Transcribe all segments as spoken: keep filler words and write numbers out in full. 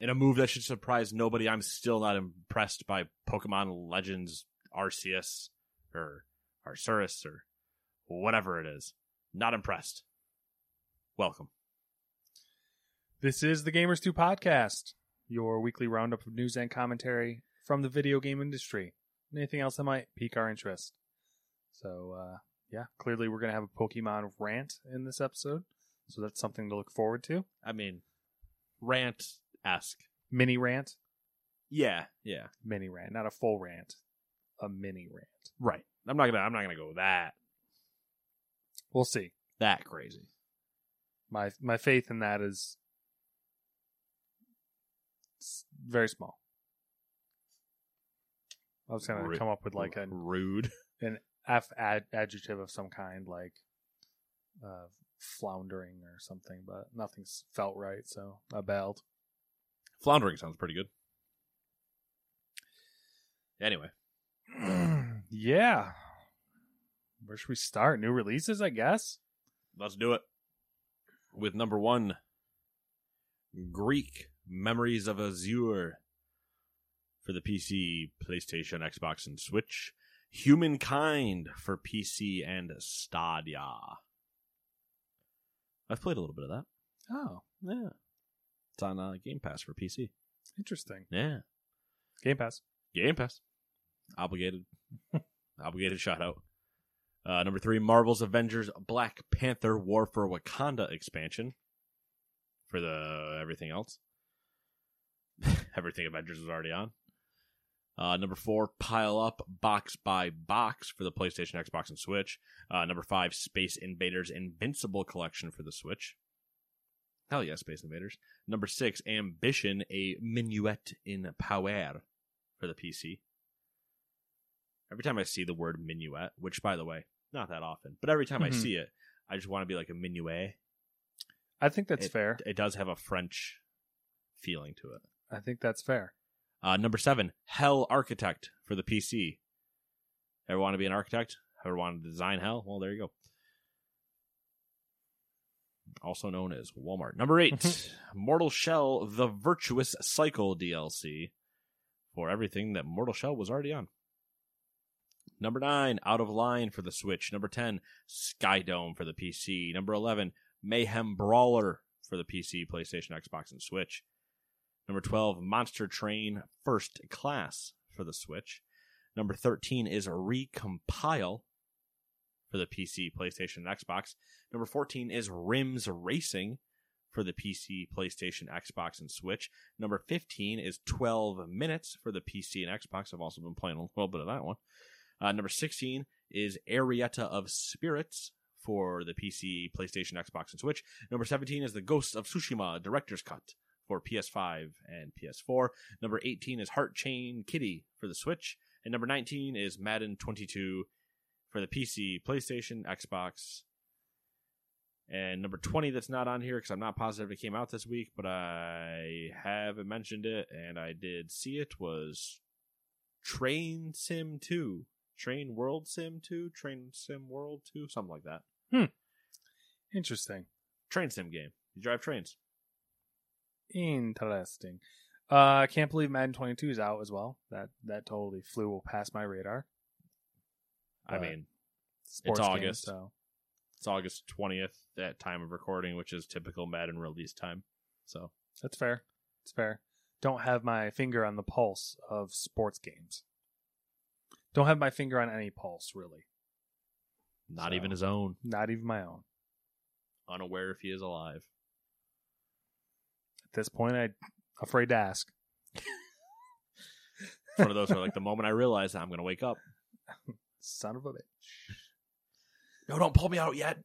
In a move that should surprise nobody, I'm still not impressed by Pokemon Legends Arceus or Arceus or whatever it is. Not impressed. Welcome. This is the Gamers two Podcast, your weekly roundup of news and commentary from the video game industry. Anything else that might pique our interest. So, uh, yeah, clearly we're going to have a Pokemon rant in this episode, so that's something to look forward to. I mean, rant. Ask mini rant, yeah, yeah, mini rant, not a full rant, a mini rant. Right. I'm not gonna. I'm not gonna go that. We'll see. That crazy. My my faith in that is very small. I was gonna rude. come up with like a rude, an f ad, adjective of some kind, like uh, floundering or something, but nothing's felt right, so I bailed. Floundering sounds pretty good. Anyway. Yeah. Where should we start? New releases, I guess? Let's do it. With number one, Greek Memories of Azure for the P C, PlayStation, Xbox, and Switch. Humankind for P C and Stadia. I've played a little bit of that. Oh. Yeah. It's on uh, Game Pass for P C. Interesting. Yeah. Game Pass. Game Pass. Obligated. Obligated shout out. Uh, number three, Marvel's Avengers Black Panther War for Wakanda expansion. For the everything else. Everything Avengers was already on. Uh, number four, Pile Up Box by Box for the PlayStation, Xbox, and Switch. Uh, number five, Space Invaders Invincible Collection for the Switch. Hell yeah, Space Invaders. Number six, Ambition a minuet in power for the P C. Every time I see the word minuet, which, by the way, not that often, but every time mm-hmm. I see it, I just want to be like a minuet. I think that's it, fair. It does have a French feeling to it. I think that's fair. Uh, number seven, Hell Architect for the P C. Ever want to be an architect? Ever want to design hell? Well, there you go. Also known as Walmart. Number eight, Mortal Shell the Virtuous Cycle D L C for everything that Mortal Shell was already on. Number nine, Out of Line for the Switch. Number ten, Skydome for the P C. Number eleven, Mayhem Brawler for the P C, PlayStation, Xbox, and Switch. Number twelve, Monster Train First Class for the Switch. Number thirteen is Recompile for the P C, PlayStation, and Xbox. Number fourteen is Rims Racing for the P C, PlayStation, Xbox, and Switch. Number fifteen is twelve minutes for the P C and Xbox. I've also been playing a little bit of that one. Uh, number sixteen is Arietta of Spirits for the P C, PlayStation, Xbox, and Switch. Number seventeen is The Ghost of Tsushima Director's Cut for P S five and P S four. Number eighteen is Heart Chain Kitty for the Switch. And number nineteen is Madden twenty-two for the P C, PlayStation, Xbox. And number twenty that's not on here because I'm not positive it came out this week, but I haven't mentioned it, and I did see it, was Train Sim two. Train World Sim two? Train Sim World two? Something like that. Hmm. Interesting. Train Sim game. You drive trains. Interesting. Uh, I can't believe Madden twenty-two is out as well. That, that totally flew past my radar. I mean, it's August, game, so It's August twentieth at time of recording, which is typical Madden release time. So that's fair. It's fair. Don't have my finger on the pulse of sports games. Don't have my finger on any pulse, really. Not so, even his own. Not even my own. Unaware if he is alive. At this point, I'm afraid to ask. One of those where, like, the moment I realize that I'm going to wake up. Son of a bitch. No, don't pull me out yet.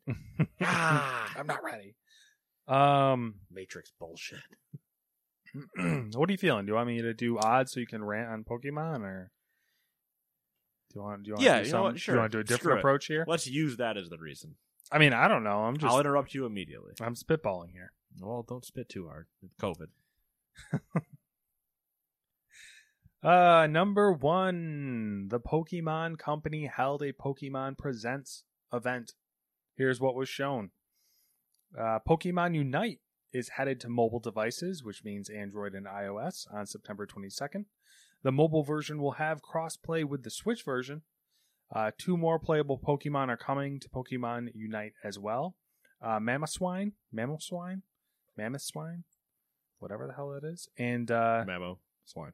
ah, I'm not ready. Um, Matrix bullshit. What are you feeling? Do you want me to do odds so you can rant on Pokemon, or do you want? Do you want yeah, to do, you know what? Sure. Do you want to do a different approach here? Let's use that as the reason. I mean, I don't know. I'm just. I'll interrupt you immediately. I'm spitballing here. Well, don't spit too hard. It's COVID. uh, number one, the Pokemon Company held a Pokemon Presents event. Here's what was shown. Uh, Pokemon Unite is headed to mobile devices, which means Android and iOS, on September twenty-second. The mobile version will have cross-play with the Switch version. Uh, two more playable Pokemon are coming to Pokemon Unite as well. Uh, Mamoswine, Mamoswine, Mamoswine, whatever the hell that is, and uh, Mamoswine,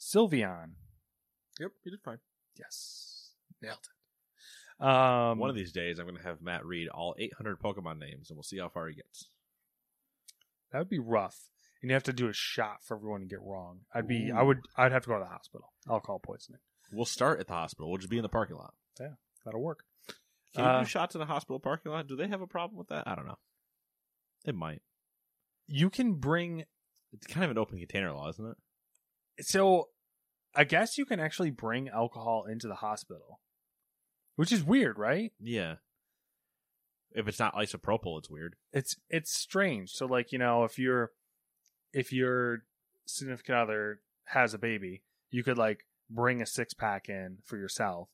Sylveon. Yep, you did fine. Yes, nailed it. Um, One of these days, I'm going to have Matt read all eight hundred Pokemon names, and we'll see how far he gets. That would be rough, and you have to do a shot for everyone to get wrong. I'd be, Ooh. I would, I'd have to go to the hospital. Alcohol poisoning. We'll start at the hospital. We'll just be in the parking lot. Yeah, that'll work. Can uh, you do shots in a hospital parking lot? Do they have a problem with that? I don't know. They might. You can bring. It's kind of an open container law, isn't it? So, I guess you can actually bring alcohol into the hospital. Which is weird, right? Yeah. If it's not isopropyl, it's weird. It's it's strange. So, like, you know, if you're if your significant other has a baby, you could, like, bring a six pack in for yourself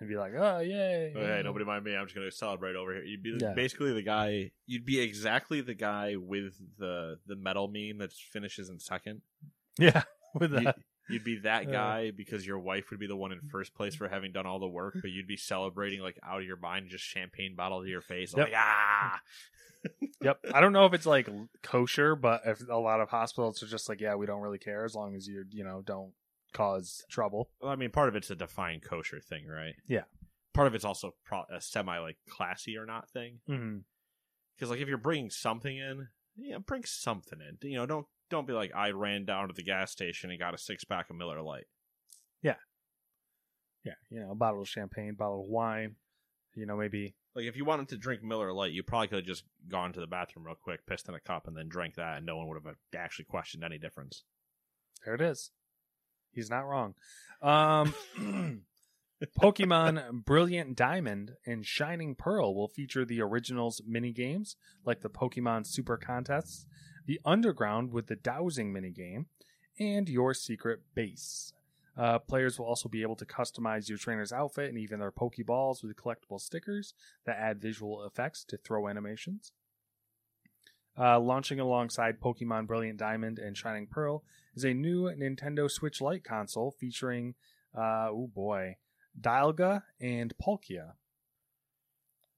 and be like, oh yay! Oh, hey, nobody mind me. I'm just gonna celebrate over here. You'd be yeah. basically the guy. You'd be exactly the guy with the the metal meme that finishes in second. Yeah, with that. You, You'd be that guy because your wife would be the one in first place for having done all the work, but you'd be celebrating like out of your mind, just champagne bottle to your face. Yep. Like, ah! Yep. I don't know if it's like kosher, but if a lot of hospitals are just like, yeah, we don't really care as long as you, you know, don't cause trouble. Well, I mean, part of it's a defined kosher thing, right? Yeah. Part of it's also pro- a semi like classy or not thing. Because mm-hmm. like if you're bringing something in, yeah, bring something in. You know, don't. Don't be like, I ran down to the gas station and got a six-pack of Miller Lite. Yeah. Yeah, you know, a bottle of champagne, bottle of wine, you know, maybe. Like, if you wanted to drink Miller Lite, you probably could have just gone to the bathroom real quick, pissed in a cup, and then drank that, and no one would have actually questioned any difference. There it is. He's not wrong. Um, Pokemon Brilliant Diamond and Shining Pearl will feature the original's minigames, like the Pokemon Super Contests, the Underground with the Dowsing minigame, and your secret base. Uh, players will also be able to customize your trainer's outfit and even their Pokeballs with collectible stickers that add visual effects to throw animations. Uh, launching alongside Pokemon Brilliant Diamond and Shining Pearl is a new Nintendo Switch Lite console featuring, uh, oh boy, Dialga and Palkia.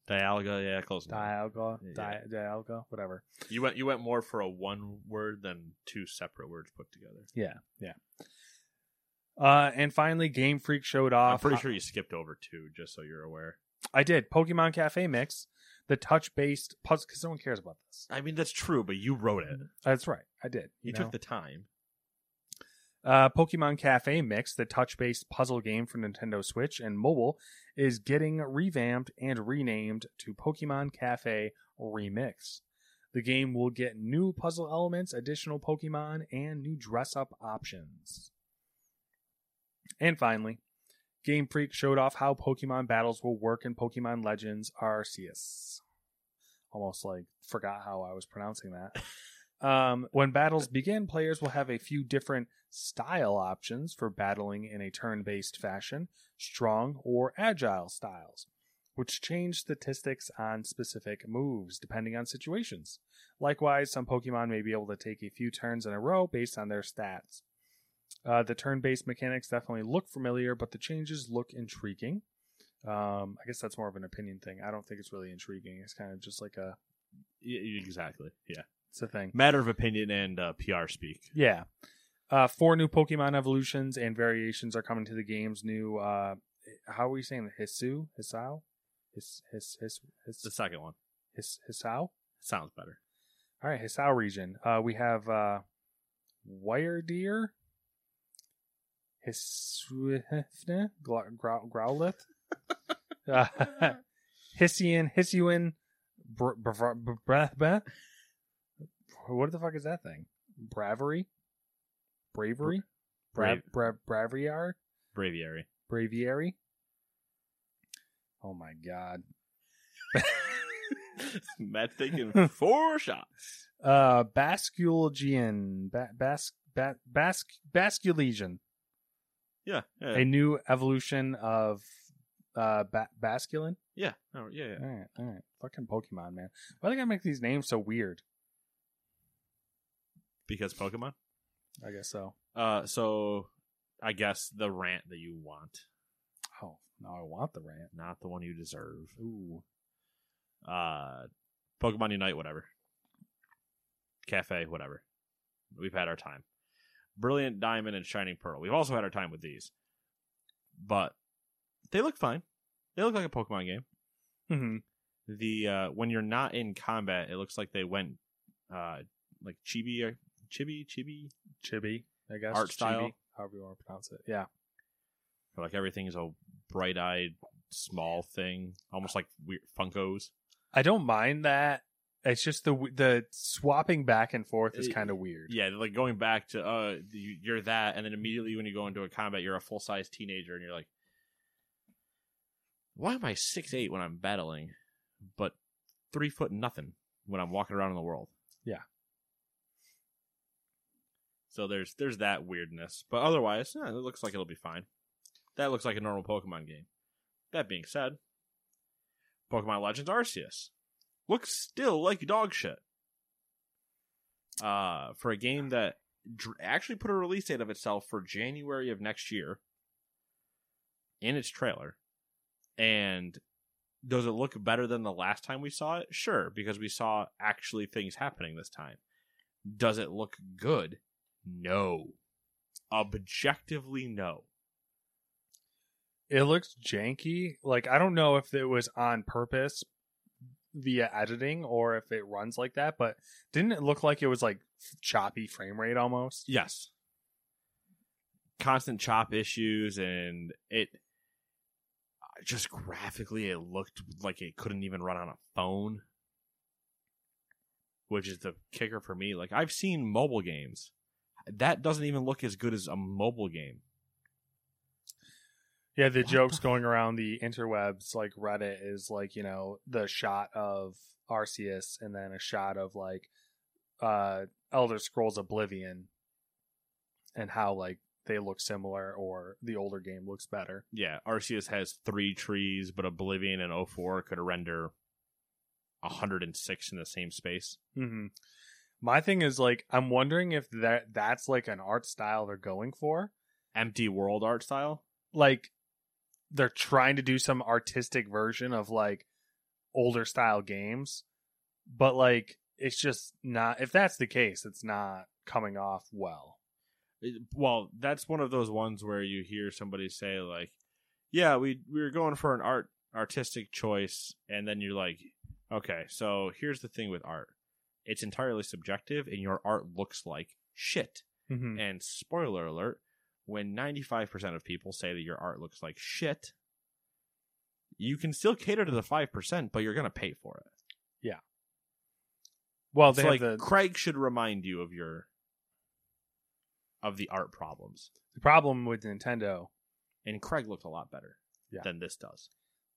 Dialga, yeah, close enough. Dialga, yeah. Di- Dialga, whatever. You went you went more for a one word than two separate words put together. Yeah, yeah. Uh, and finally, Game Freak showed off. I'm pretty how- sure you skipped over two, just so you're aware. I did. Pokemon Cafe Mix, the touch-based puzzle, because no one cares about this. I mean, that's true, but you wrote it. That's right, I did. You, you know? took the time. Uh, Pokemon Cafe Mix, the touch-based puzzle game for Nintendo Switch and mobile, is getting revamped and renamed to Pokemon Cafe Remix. The game will get new puzzle elements, additional Pokemon, and new dress-up options. And finally, Game Freak showed off how Pokemon battles will work in Pokemon Legends Arceus. Almost like forgot how I was pronouncing that. Um, when battles begin, players will have a few different style options for battling in a turn-based fashion, strong or agile styles, which change statistics on specific moves depending on situations. Likewise, some Pokemon may be able to take a few turns in a row based on their stats. Uh, the turn-based mechanics definitely look familiar, but the changes look intriguing. Um, I guess that's more of an opinion thing. I don't think it's really intriguing. It's kind of just like a... Exactly, yeah. It's a thing. Matter of opinion and uh, P R speak. Yeah. Uh, four new Pokemon evolutions and variations are coming to the game's new... Uh, how are we saying? Hisu? Hisao? His, his, his, his, the second one. His, Hisao? Sounds better. All right, Hisao region. Uh, we have uh, Wiredeer, Hissuifne, Growlithe, uh, Hisian, Hisuin, br- br- br- br- br- br- what the fuck is that thing? Bravery? Bravery? Bra- bra- Braviary? Braviary. Braviary? Oh my god. Matt's taking four shots. Uh, Basculegion. Ba- Bas- ba- Bas- Basculegion. Yeah, yeah, yeah. A new evolution of uh, ba- Basculin? Yeah. Oh, yeah, yeah. All right, all right. Fucking Pokemon, man. Why do they gotta make these names so weird? Because Pokemon? I guess so. Uh, so, I guess the rant that you want. Oh, no, I want the rant. Not the one you deserve. Ooh. Uh, Pokemon Unite, whatever. Cafe, whatever. We've had our time. Brilliant Diamond and Shining Pearl. We've also had our time with these. But they look fine. They look like a Pokemon game. Mm-hmm. The uh, when you're not in combat, it looks like they went uh, like chibi or chibi, chibi, chibi. I guess art chibi, style, however you want to pronounce it. Yeah. Or like everything is a bright-eyed small thing, almost like weird Funkos. I don't mind that. It's just the the swapping back and forth is kind of weird. Yeah, like going back to uh, you're that, and then immediately when you go into a combat, you're a full size teenager, and you're like, why am I six eight when I'm battling, but three foot nothing when I'm walking around in the world? Yeah. So there's there's that weirdness, but otherwise, yeah, it looks like it'll be fine. That looks like a normal Pokemon game. That being said, Pokemon Legends Arceus looks still like dog shit. Uh, for a game that dr- actually put a release date of itself for January of next year in its trailer. And does it look better than the last time we saw it? Sure, because we saw actually things happening this time. Does it look good? No. Objectively, no. It looks janky. Like, I don't know if it was on purpose via editing or if it runs like that, but didn't it look like it was like choppy frame rate almost? Yes. Constant chop issues, and it just graphically, it looked like it couldn't even run on a phone, which is the kicker for me. Like, I've seen mobile games. That doesn't even look as good as a mobile game. Yeah, the what jokes the going around the interwebs, like Reddit, is like, you know, the shot of Arceus and then a shot of like uh, Elder Scrolls Oblivion and how like they look similar or the older game looks better. Yeah, Arceus has three trees, but Oblivion and oh four could render one hundred six in the same space. Mm-hmm. My thing is like, I'm wondering if that that's like an art style they're going for. Empty world art style? Like, they're trying to do some artistic version of like older style games, but like it's just not. If that's the case, it's not coming off well. It, well, that's one of those ones where you hear somebody say like, "Yeah, we we were going for an art artistic choice," and then you're like, "Okay, so here's the thing with art: it's entirely subjective, and your art looks like shit." Mm-hmm. And spoiler alert. When ninety-five percent of people say that your art looks like shit, you can still cater to the five percent, but you're going to pay for it. Yeah. Well, they so have like, the... Craig should remind you of your of the art problems. The problem with Nintendo, and Craig looked a lot better yeah. than this does.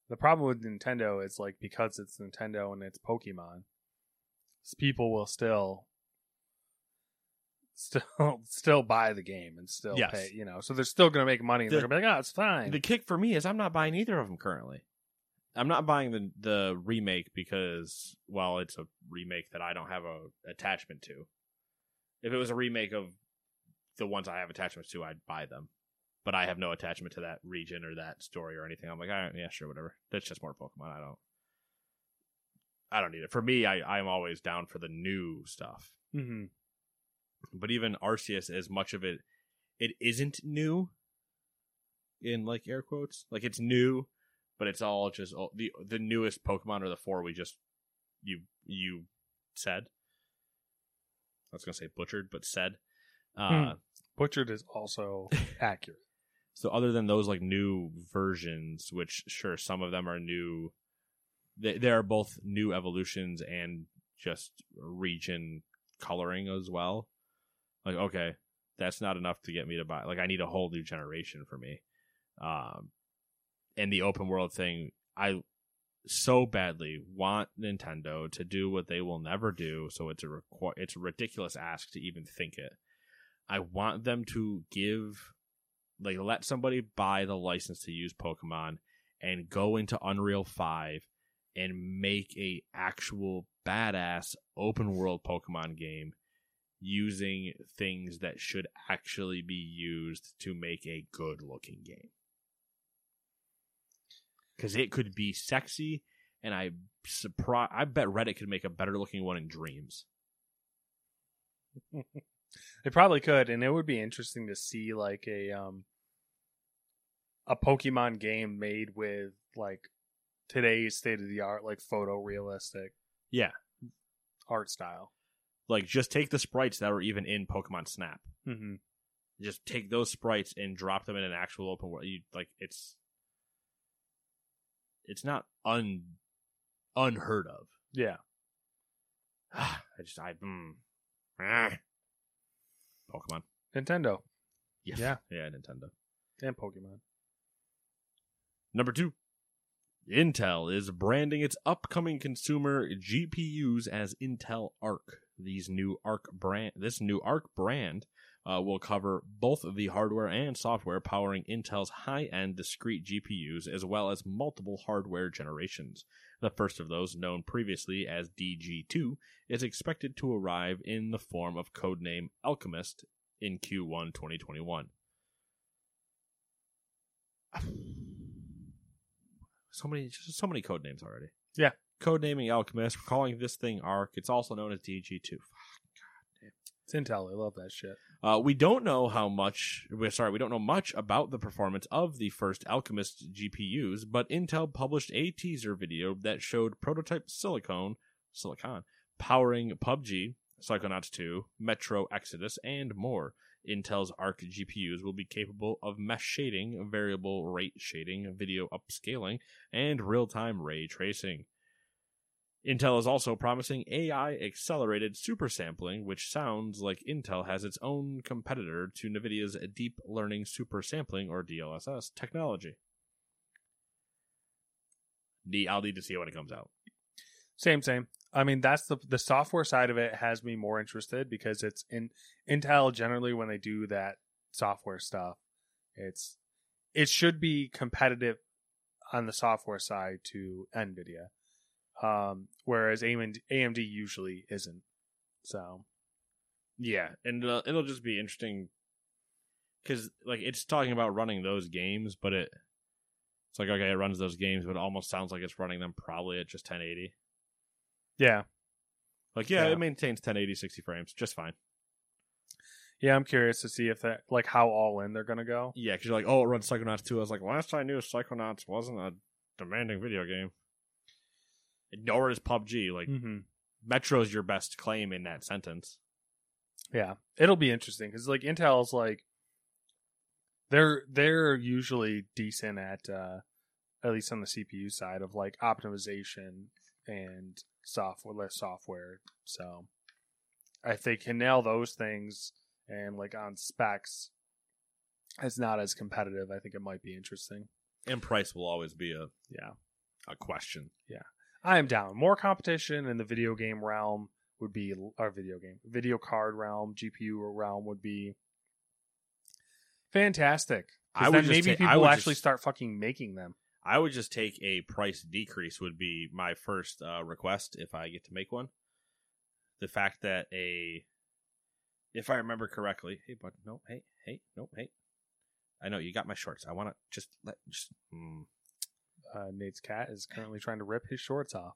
The problem with Nintendo is like because it's Nintendo and it's Pokemon, people will still Still, still buy the game and still yes. pay, you know. So they're still going to make money. And the, they're going to be like, oh, it's fine. The kick for me is I'm not buying either of them currently. I'm not buying the the remake because, well, it's a remake that I don't have a attachment to. If it was a remake of the ones I have attachments to, I'd buy them. but I have no attachment to that region or that story or anything. I'm like, all right, yeah, sure, whatever. That's just more Pokemon. I don't, I don't need it. For me, I, I'm always down for the new stuff. Mm-hmm. But even Arceus, as much of it, it isn't new. In like air quotes, like it's new, but it's all just all, the the newest Pokemon or the four we just you you said. I was gonna say butchered, but said. Uh, hmm. Butchered is also accurate. So other than those like new versions, which sure some of them are new, they they are both new evolutions and just region coloring as well. Like okay, that's not enough to get me to buy. Like I need a whole new generation for me. Um, and the open world thing, I so badly want Nintendo to do what they will never do. So it's a requ- it's a ridiculous ask to even think it. I want them to give, like, let somebody buy the license to use Pokemon and go into Unreal five and make a actual badass open world Pokemon game using things that should actually be used to make a good looking game. Because it could be sexy, and I surpri- I bet Reddit could make a better looking one in Dreams. It probably could, and it would be interesting to see like a um a Pokemon game made with like today's state of the art, like photorealistic, yeah, art style. Like just take the sprites that were even in Pokemon Snap, mm-hmm. just take those sprites and drop them in an actual open world. You like it's. It's not un unheard of. Yeah. I just I mm, ah. Pokemon. Nintendo. Yes. Yeah. Yeah, Nintendo. And Pokemon. Number two. Intel is branding its upcoming consumer G P Us as Intel Arc. These new Arc brand this new Arc brand Uh, will cover both the hardware and software powering Intel's high-end discrete G P Us, as well as multiple hardware generations. The first of those, known previously as D G two, is expected to arrive in the form of codename Alchemist in Q one twenty twenty-one. So many, just so many codenames already. Yeah, codenaming Alchemist, we're calling this thing Arc. It's also known as D G two. It's Intel. I love that shit. Uh, we don't know how much. We're sorry, we don't know much about the performance of the first Alchemist G P Us, but Intel published a teaser video that showed prototype silicon, silicon powering P U B G, Psychonauts two, Metro Exodus, and more. Intel's Arc G P Us will be capable of mesh shading, variable rate shading, video upscaling, and real-time ray tracing. Intel is also promising A I-accelerated supersampling, which sounds like Intel has its own competitor to NVIDIA's Deep Learning Supersampling, or D L S S, technology. The, I'll need to see it when it comes out. Same, same. I mean, that's the the software side of it has me more interested because it's in Intel generally when they do that software stuff, it's it should be competitive on the software side to NVIDIA. Um, whereas A M D usually isn't. So, yeah, and uh, it'll just be interesting because like it's talking about running those games, but it it's like okay, it runs those games, but it almost sounds like it's running them probably at just ten eighty. Yeah, like yeah, yeah. It maintains ten eighty sixty frames just fine. Yeah, I'm curious to see if that like how all in they're gonna go. Yeah, because you're like, oh, it runs Psychonauts two. I was like, last I knew, Psychonauts wasn't a demanding video game. Nor is P U B G. Like mm-hmm. Metro's your best claim in that sentence. Yeah, it'll be interesting because like Intel's like they're they're usually decent at uh, at least on the C P U side of like optimization and software less software. So if they can nail those things and like on specs, it's not as competitive. I think it might be interesting. And price will always be a yeah a question. Yeah. I am down. More competition in the video game realm would be our video game, video card realm, G P U realm would be fantastic. I would maybe ta- people I would actually just, start fucking making them. I would just take a price decrease would be my first uh, request if I get to make one. The fact that a, if I remember correctly, hey bud, no, hey, hey, no, hey, I know you got my shorts. I want to just let. Just, mm. uh, Nate's cat is currently trying to rip his shorts off.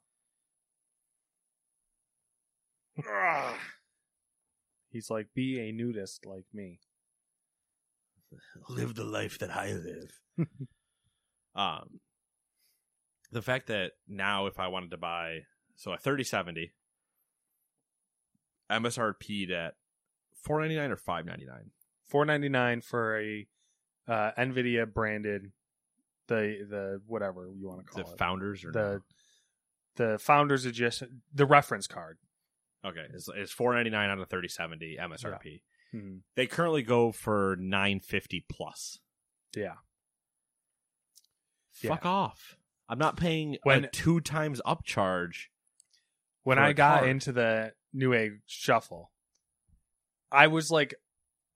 He's like, be a nudist like me. Live the life that I live. um, the fact that now, if I wanted to buy so a thirty seventy, M S R P'd at four ninety-nine or five ninety-nine. four ninety-nine for a uh, Nvidia branded the the whatever you want to call the it. The founders or the no? The founders are just the reference card. Okay, it's, it's four ninety-nine on a thirty seventy M S R P. Yeah. Mm-hmm. They currently go for nine fifty plus. Yeah. Fuck yeah. off. I'm not paying when, a two times upcharge. When I got card. into the New Age Shuffle, I was like,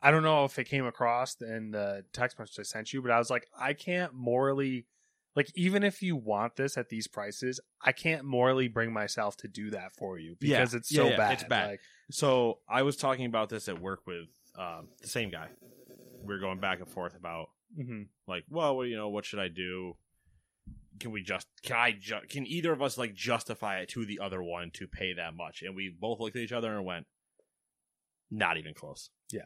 I don't know if it came across in the text message I sent you, but I was like, I can't morally, like, even if you want this at these prices, I can't morally bring myself to do that for you because yeah, it's so yeah, yeah, bad. It's bad. Like, so I was talking about this at work with um, the same guy. We were going back and forth about mm-hmm. like, well, you know, what should I do? Can we just? Can I? Ju- can either of us like justify it to the other one to pay that much? And we both looked at each other and went, not even close. Yeah.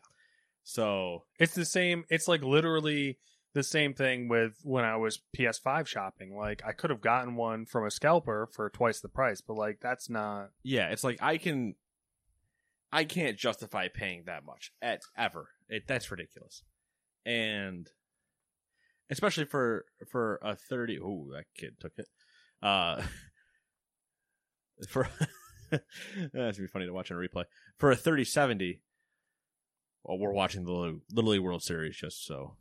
So it's the same. It's like literally the same thing with when I was P S five shopping. Like I could have gotten one from a scalper for twice the price, but like that's not. Yeah, it's like I can. I can't justify paying that much at ever. It, that's ridiculous, and especially for for a thirty. Oh, that kid took it. Uh, for that's gonna be funny to watch on a replay for a thirty seventy. Well, we're watching the Little, Little League World Series just so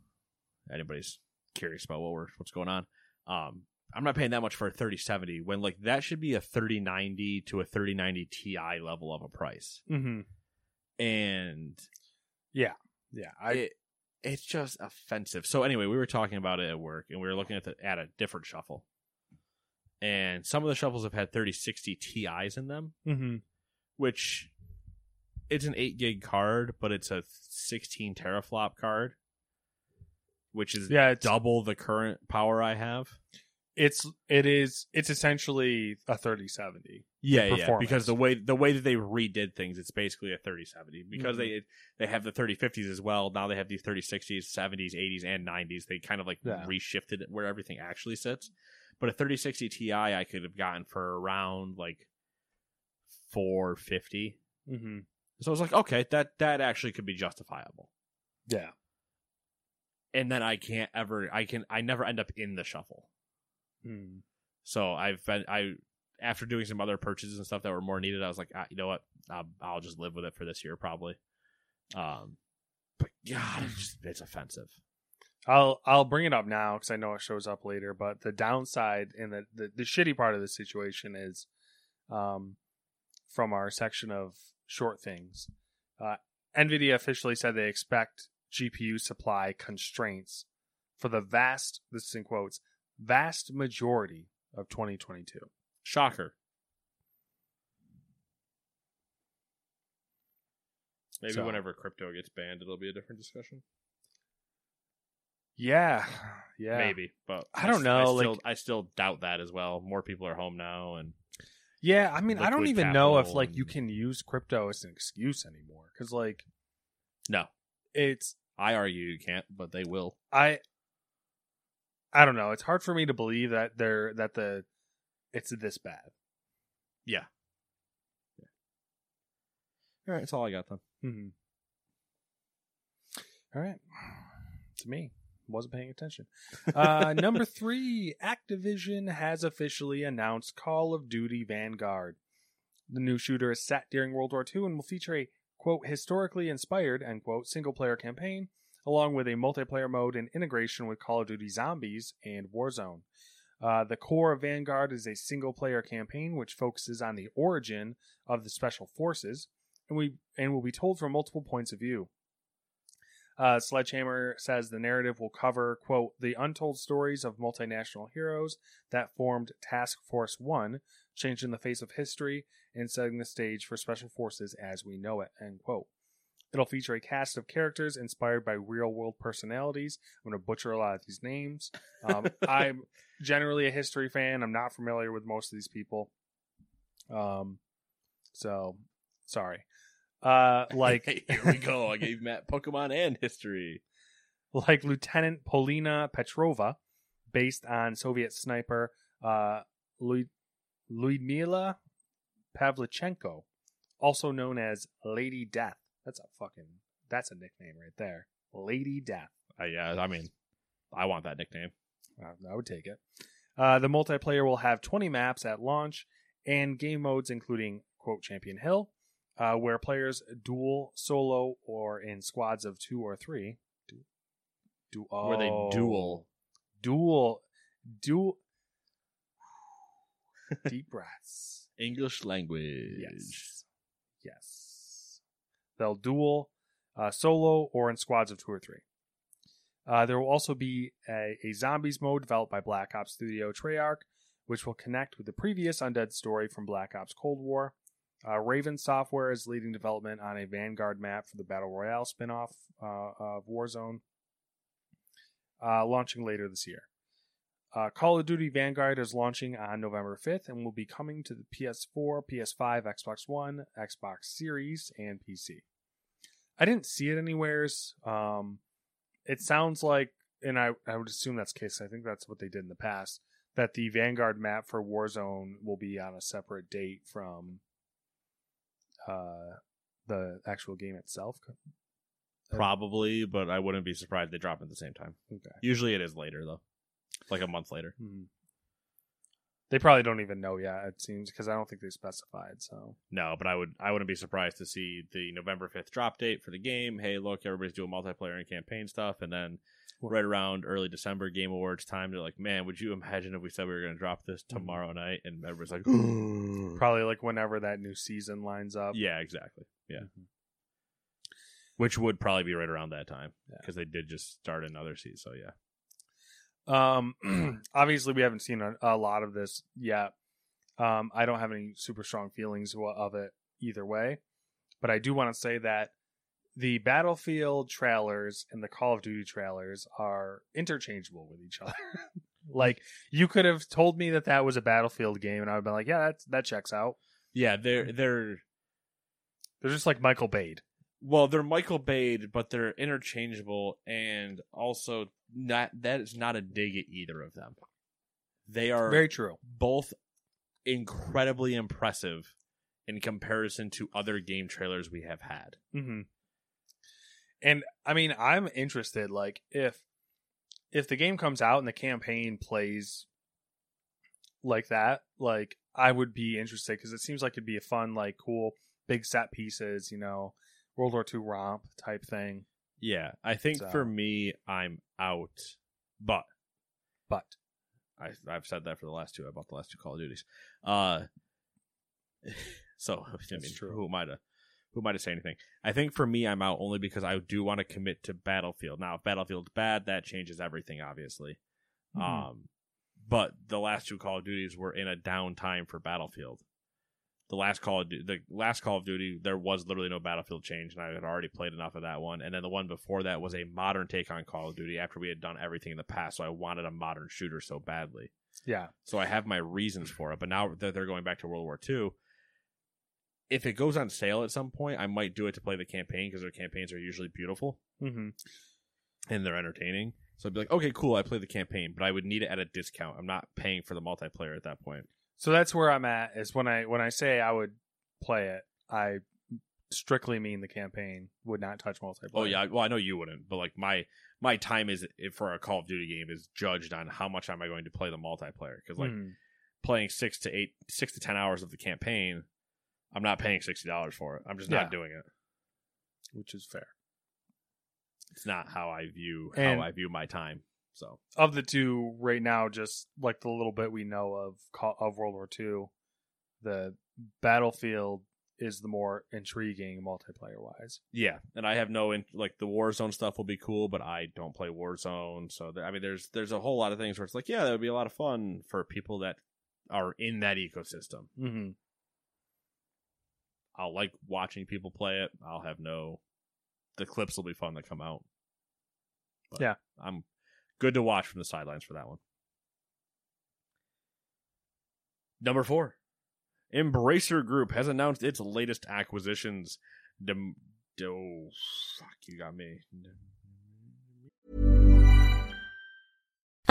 anybody's curious about what we're what's going on. Um, I'm not paying that much for a thirty seventy when like that should be a thirty ninety to a thirty ninety Ti level of a price. Mm-hmm. And yeah, yeah, I it, it's just offensive. So anyway, we were talking about it at work, and we were looking at the at a different shuffle, and some of the shuffles have had thirty sixty Ti's in them, mm-hmm. which. It's an eight gig card, but it's a sixteen teraflop card, which is yeah, double the current power I have. It's it is it's essentially a thirty seventy. Yeah, yeah. Because the way the way that they redid things, it's basically a thirty seventy because mm-hmm. they they have the thirty fifties as well. Now they have these thirty sixties, seventies, eighties, and nineties. They kind of like yeah. reshifted it where everything actually sits. But a thirty sixty Ti I could have gotten for around like four fifty. Mm-hmm. So I was like, okay, that, that actually could be justifiable. Yeah. And then I can't ever, I can, I never end up in the shuffle. Hmm. So I've been, I, after doing some other purchases and stuff that were more needed, I was like, ah, you know what? I'll, I'll just live with it for this year, probably. Um, but God, it's, just, it's offensive. I'll, I'll bring it up now because I know it shows up later, but the downside and the, the, the shitty part of the situation is, um, from our section of short things. Uh, NVIDIA officially said they expect G P U supply constraints for the vast, this is in quotes, vast majority of twenty twenty-two. Shocker. Maybe so, whenever crypto gets banned, it'll be a different discussion. Yeah. Yeah. Maybe, but I, I don't know. I still, like, I still doubt that as well. More people are home now and yeah, I mean, I don't even know if like and... you can use crypto as an excuse anymore because like, no, it's I argue you can't, but they will. I, I don't know. It's hard for me to believe that they're that the it's this bad. Yeah. yeah. All right, that's all I got then. Mm-hmm. All right, to me. Wasn't paying attention. Uh, number three, Activision has officially announced Call of Duty Vanguard. The new shooter is set during World War Two and will feature a, quote, historically inspired, end quote, single-player campaign, along with a multiplayer mode and integration with Call of Duty Zombies and Warzone. Uh, the core of Vanguard is a single-player campaign which focuses on the origin of the Special Forces and we and will be told from multiple points of view. Uh, Sledgehammer says the narrative will cover, quote, the untold stories of multinational heroes that formed Task Force One, changing the face of history and setting the stage for Special Forces as we know it, end quote. It'll feature a cast of characters inspired by real-world personalities. I'm going to butcher a lot of these names. Um, I'm generally a history fan. I'm not familiar with most of these people. Um, so, sorry. Uh, like Here we go. I gave Matt Pokemon and history. Like Lieutenant Polina Petrova, based on Soviet sniper uh, Lu- Lyudmila Pavlichenko, also known as Lady Death. That's a fucking, that's a nickname right there. Lady Death. Uh, yeah, I mean, I want that nickname. Uh, I would take it. Uh, the multiplayer will have twenty maps at launch and game modes, including, quote, Champion Hill, uh, where players duel, solo, or in squads of two or three. Du- du- oh. Where they duel. Duel. Duel. Deep breaths. English language. Yes. Yes. They'll duel, uh, solo, or in squads of two or three. Uh, there will also be a, a zombies mode developed by Black Ops Studio Treyarch, which will connect with the previous Undead story from Black Ops Cold War. Uh, Raven Software is leading development on a Vanguard map for the Battle Royale spinoff uh, of Warzone, uh, launching later this year. Uh, Call of Duty Vanguard is launching on November fifth and will be coming to the P S four, P S five, Xbox One, Xbox Series, and P C. I didn't see it anywheres. Um, it sounds like, and I, I would assume that's the case, I think that's what they did in the past, that the Vanguard map for Warzone will be on a separate date from uh, the actual game itself. Probably, but I wouldn't be surprised they drop it at the same time. Okay. Usually it is later, though. Like a month later. Mm-hmm. They probably don't even know yet, it seems, because I don't think they specified. So no, but I would I wouldn't be surprised to see the November fifth drop date for the game. Hey, look, everybody's doing multiplayer and campaign stuff, and then what? Right around early December Game Awards time, they're like, man, would you imagine if we said we were going to drop this tomorrow mm-hmm. night? And everybody's like, ooh. Probably like whenever that new season lines up. Yeah, exactly. Yeah, mm-hmm. Which would probably be right around that time because yeah. they did just start another season. So yeah. Um, obviously we haven't seen a, a lot of this yet. Um, I don't have any super strong feelings of it either way, but I do want to say that the Battlefield trailers and the Call of Duty trailers are interchangeable with each other. Like you could have told me that that was a Battlefield game and I would have been like, yeah, that's, that checks out. Yeah. They're, they're, they're just like Michael Bade. Well, they're Michael Bade, but they're interchangeable, and also not that is not a dig at either of them. They are very true. Both incredibly impressive in comparison to other game trailers we have had. Mm-hmm. And I mean, I'm interested. Like, if if the game comes out and the campaign plays like that, like I would be interested because it seems like it'd be a fun, like, cool big set pieces, you know. World War Two romp type thing. Yeah, I think so. For me, I'm out. But, but I, I've said that for the last two. I bought the last two Call of Duties. Uh, so I mean, true. Who am I to, who am I to say anything? I think for me, I'm out only because I do want to commit to Battlefield. Now, if Battlefield's bad, that changes everything, obviously. Mm-hmm. Um, but the last two Call of Duties were in a downtime for Battlefield. The last Call of Duty, the last Call of Duty, there was literally no Battlefield change, and I had already played enough of that one. And then the one before that was a modern take on Call of Duty after we had done everything in the past, so I wanted a modern shooter so badly. Yeah. So I have my reasons for it, but now that they're going back to World War Two, if it goes on sale at some point, I might do it to play the campaign because their campaigns are usually beautiful mm-hmm. and they're entertaining. So I'd be like, okay, cool, I play the campaign, but I would need it at a discount. I'm not paying for the multiplayer at that point. So that's where I'm at, is when I when I say I would play it, I strictly mean the campaign, would not touch multiplayer. Oh, yeah. Well, I know you wouldn't, but like my my time is for a Call of Duty game is judged on how much am I going to play the multiplayer. Because like mm. playing six to eight, six to ten hours of the campaign, I'm not paying sixty dollars for it. I'm just not yeah. doing it. Which is fair. It's not how I view and how I view my time. So of the two right now, just like the little bit we know of of World War Two, the Battlefield is the more intriguing multiplayer wise. Yeah, and I have no in, like the Warzone stuff will be cool, but I don't play Warzone, so there, I mean, there's there's a whole lot of things where it's like, yeah, that would be a lot of fun for people that are in that ecosystem. Mm-hmm. I'll like watching people play it. I'll have no the clips will be fun to come out. But yeah, I'm good to watch from the sidelines for that one. Number four, Embracer Group has announced its latest acquisitions. Dem- oh, fuck, you got me.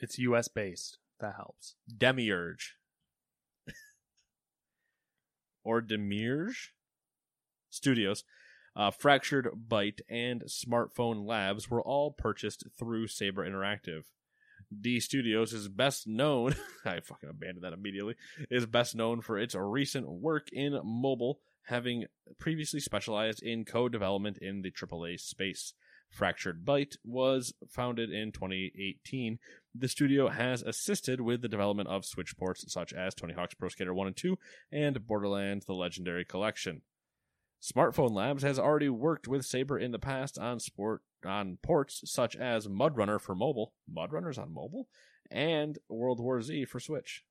It's U S based. That helps. Demiurge. or Demiurge Studios, uh, Fractured Byte, and Smartphone Labs were all purchased through Saber Interactive. D Studios is best known. I fucking abandoned that immediately. Is best known for its recent work in mobile, having previously specialized in co-development in the triple A space. Fractured Byte was founded in twenty eighteen. The studio has assisted with the development of Switch ports such as Tony Hawk's Pro Skater one and two and Borderlands The Legendary Collection. Smartphone Labs has already worked with Saber in the past on sport on ports such as Mudrunner for mobile, Mudrunners on mobile, and World War Z for Switch.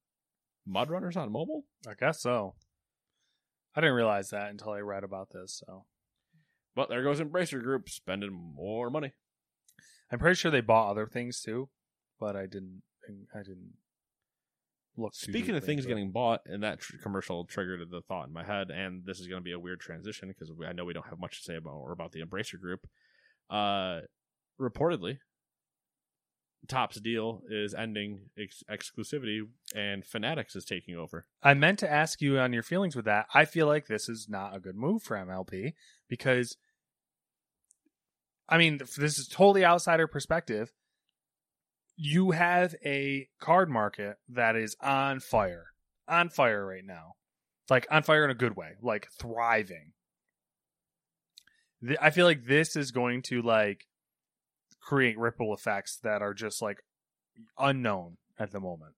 Mudrunners on mobile? I guess so. I didn't realize that until I read about this, so... But there goes Embracer Group spending more money. I'm pretty sure they bought other things too, but I didn't. I didn't look. Speaking of things getting bought, and that tr- commercial triggered the thought in my head, and this is going to be a weird transition because I know we don't have much to say about or about the Embracer Group. Uh, reportedly, Topps deal is ending ex- exclusivity, and Fanatics is taking over. I meant to ask you on your feelings with that. I feel like this is not a good move for M L B because. I mean, this is totally outsider perspective. You have a card market that is on fire, on fire right now, like on fire in a good way, like thriving. I feel like this is going to like create ripple effects that are just like unknown at the moment.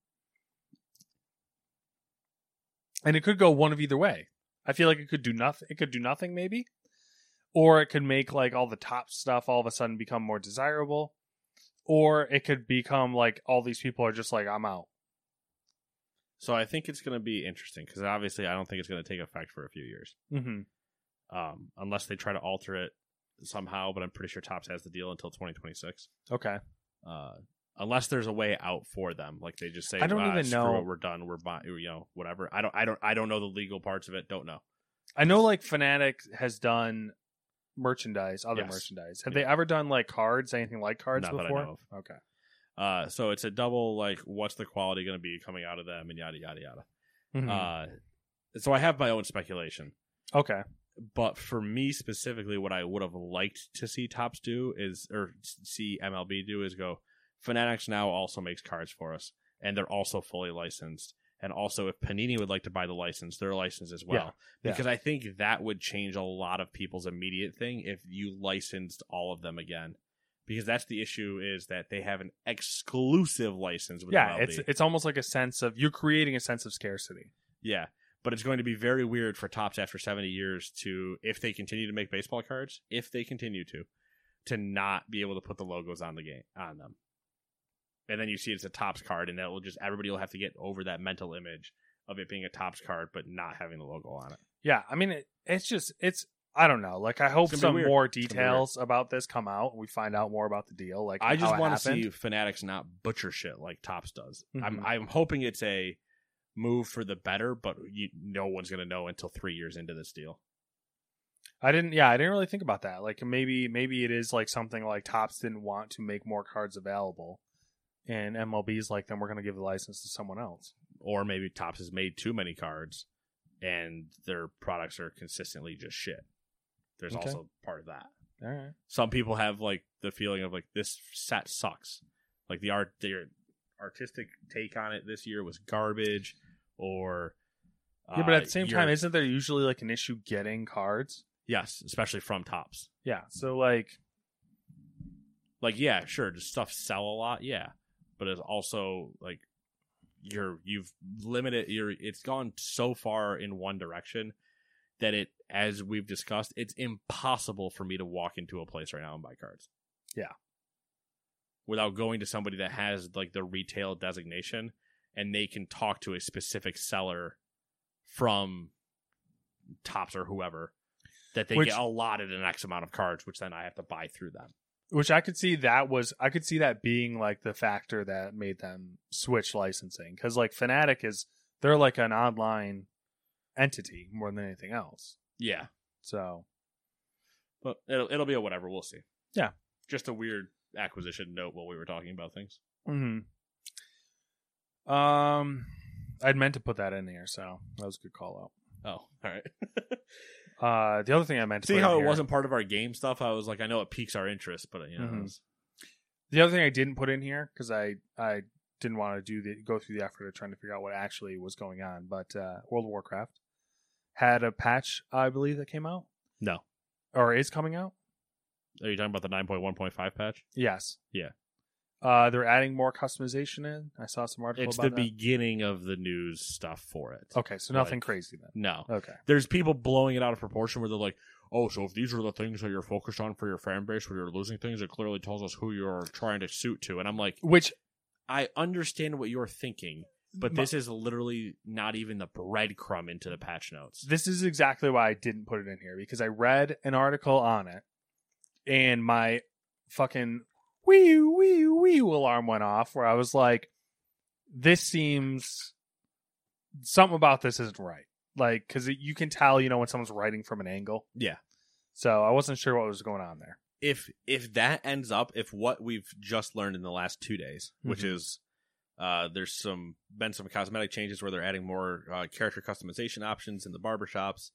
And it could go one of either way. I feel like it could do nothing. It could do nothing, maybe. Or it could make like all the top stuff all of a sudden become more desirable. Or it could become like all these people are just like, I'm out. So I think it's going to be interesting because obviously I don't think it's going to take effect for a few years. Mm-hmm. Um, unless they try to alter it somehow, but I'm pretty sure Topps has the deal until twenty twenty-six. Okay. Uh, unless there's a way out for them. Like they just say, I don't ah, even screw know. It, we're done. We're buying, you know, whatever. I don't, I don't, I don't know the legal parts of it. Don't know. I know like Fanatics has done merchandise, other yes. merchandise. Have yeah. they ever done like cards, anything like cards Not before? That I know of. Okay. Uh, so it's a double like what's the quality going to be coming out of them and yada, yada, yada. Mm-hmm. Uh, So I have my own speculation. Okay. But for me specifically, what I would have liked to see Topps do is, or see M L B do is go, Fanatics now also makes cards for us, and they're also fully licensed. And also, if Panini would like to buy the license, their license as well. Yeah, because yeah. I think that would change a lot of people's immediate thing if you licensed all of them again. Because that's the issue, is that they have an exclusive license with yeah, M L B. Yeah, it's, it's almost like a sense of, you're creating a sense of scarcity. Yeah, but it's going to be very weird for Topps after seventy years to, if they continue to make baseball cards, if they continue to, to not be able to put the logos on the game on them. And then you see it's a Topps card, and that will just, everybody will have to get over that mental image of it being a Topps card, but not having the logo on it. Yeah, I mean, it, it's just, it's, I don't know. Like, I hope some more details about this come out, and we find out more about the deal. Like, I just want to see Fanatics not butcher shit like Topps does. Mm-hmm. I'm, I'm hoping it's a move for the better, but you, no one's going to know until three years into this deal. I didn't, yeah, I didn't really think about that. Like, maybe, maybe it is like something like Topps didn't want to make more cards available. And M L B's like, then we're going to give the license to someone else. Or maybe Topps has made too many cards and their products are consistently just shit. There's okay. also part of that. All right. Some people have like the feeling of like, this set sucks. Like the art, their artistic take on it this year was garbage. Or uh, yeah, but at the same time, isn't there usually like an issue getting cards? Yes, especially from Topps. Yeah. So like, like yeah, sure, does stuff sell a lot? Yeah. But it's also like you're you've limited your it's gone so far in one direction that it, as we've discussed, it's impossible for me to walk into a place right now and buy cards. Yeah. Without going to somebody that has like the retail designation, and they can talk to a specific seller from Topps or whoever that they which, get allotted an X amount of cards, which then I have to buy through them. Which I could see that was, I could see that being like the factor that made them switch licensing. Because like Fanatic is, they're like an online entity more than anything else. Yeah. So. But it'll, it'll be a whatever. We'll see. Yeah. Just a weird acquisition note while we were talking about things. Mm-hmm. Um, I'd meant to put that in here, so that was a good call out. Oh, all right. Uh, the other thing I meant to see how it here, wasn't part of our game stuff. I was like, I know it piques our interest, but you know, mm-hmm. was... the other thing I didn't put in here because I, I didn't want to do the go through the effort of trying to figure out what actually was going on. But uh, World of Warcraft had a patch, I believe, that came out. No, or is coming out. Are you talking about the nine point one point five patch? Yes. Yeah. Uh, they're adding more customization in. I saw some articles about that. It's the beginning of the news stuff for it. Okay, so nothing like, crazy then. No. Okay. There's people blowing it out of proportion where they're like, oh, so if these are the things that you're focused on for your fan base where you're losing things, it clearly tells us who you're trying to suit to. And I'm like, which I understand what you're thinking, but my, this is literally not even the breadcrumb into the patch notes. This is exactly why I didn't put it in here, because I read an article on it and my fucking... wee wee wee alarm went off where I was like, this seems, something about this isn't right. Like, because you can tell, you know, when someone's writing from an angle. Yeah. So I wasn't sure what was going on there. If if that ends up, if what we've just learned in the last two days, mm-hmm. which is uh, there's some been some cosmetic changes where they're adding more uh, character customization options in the barbershops,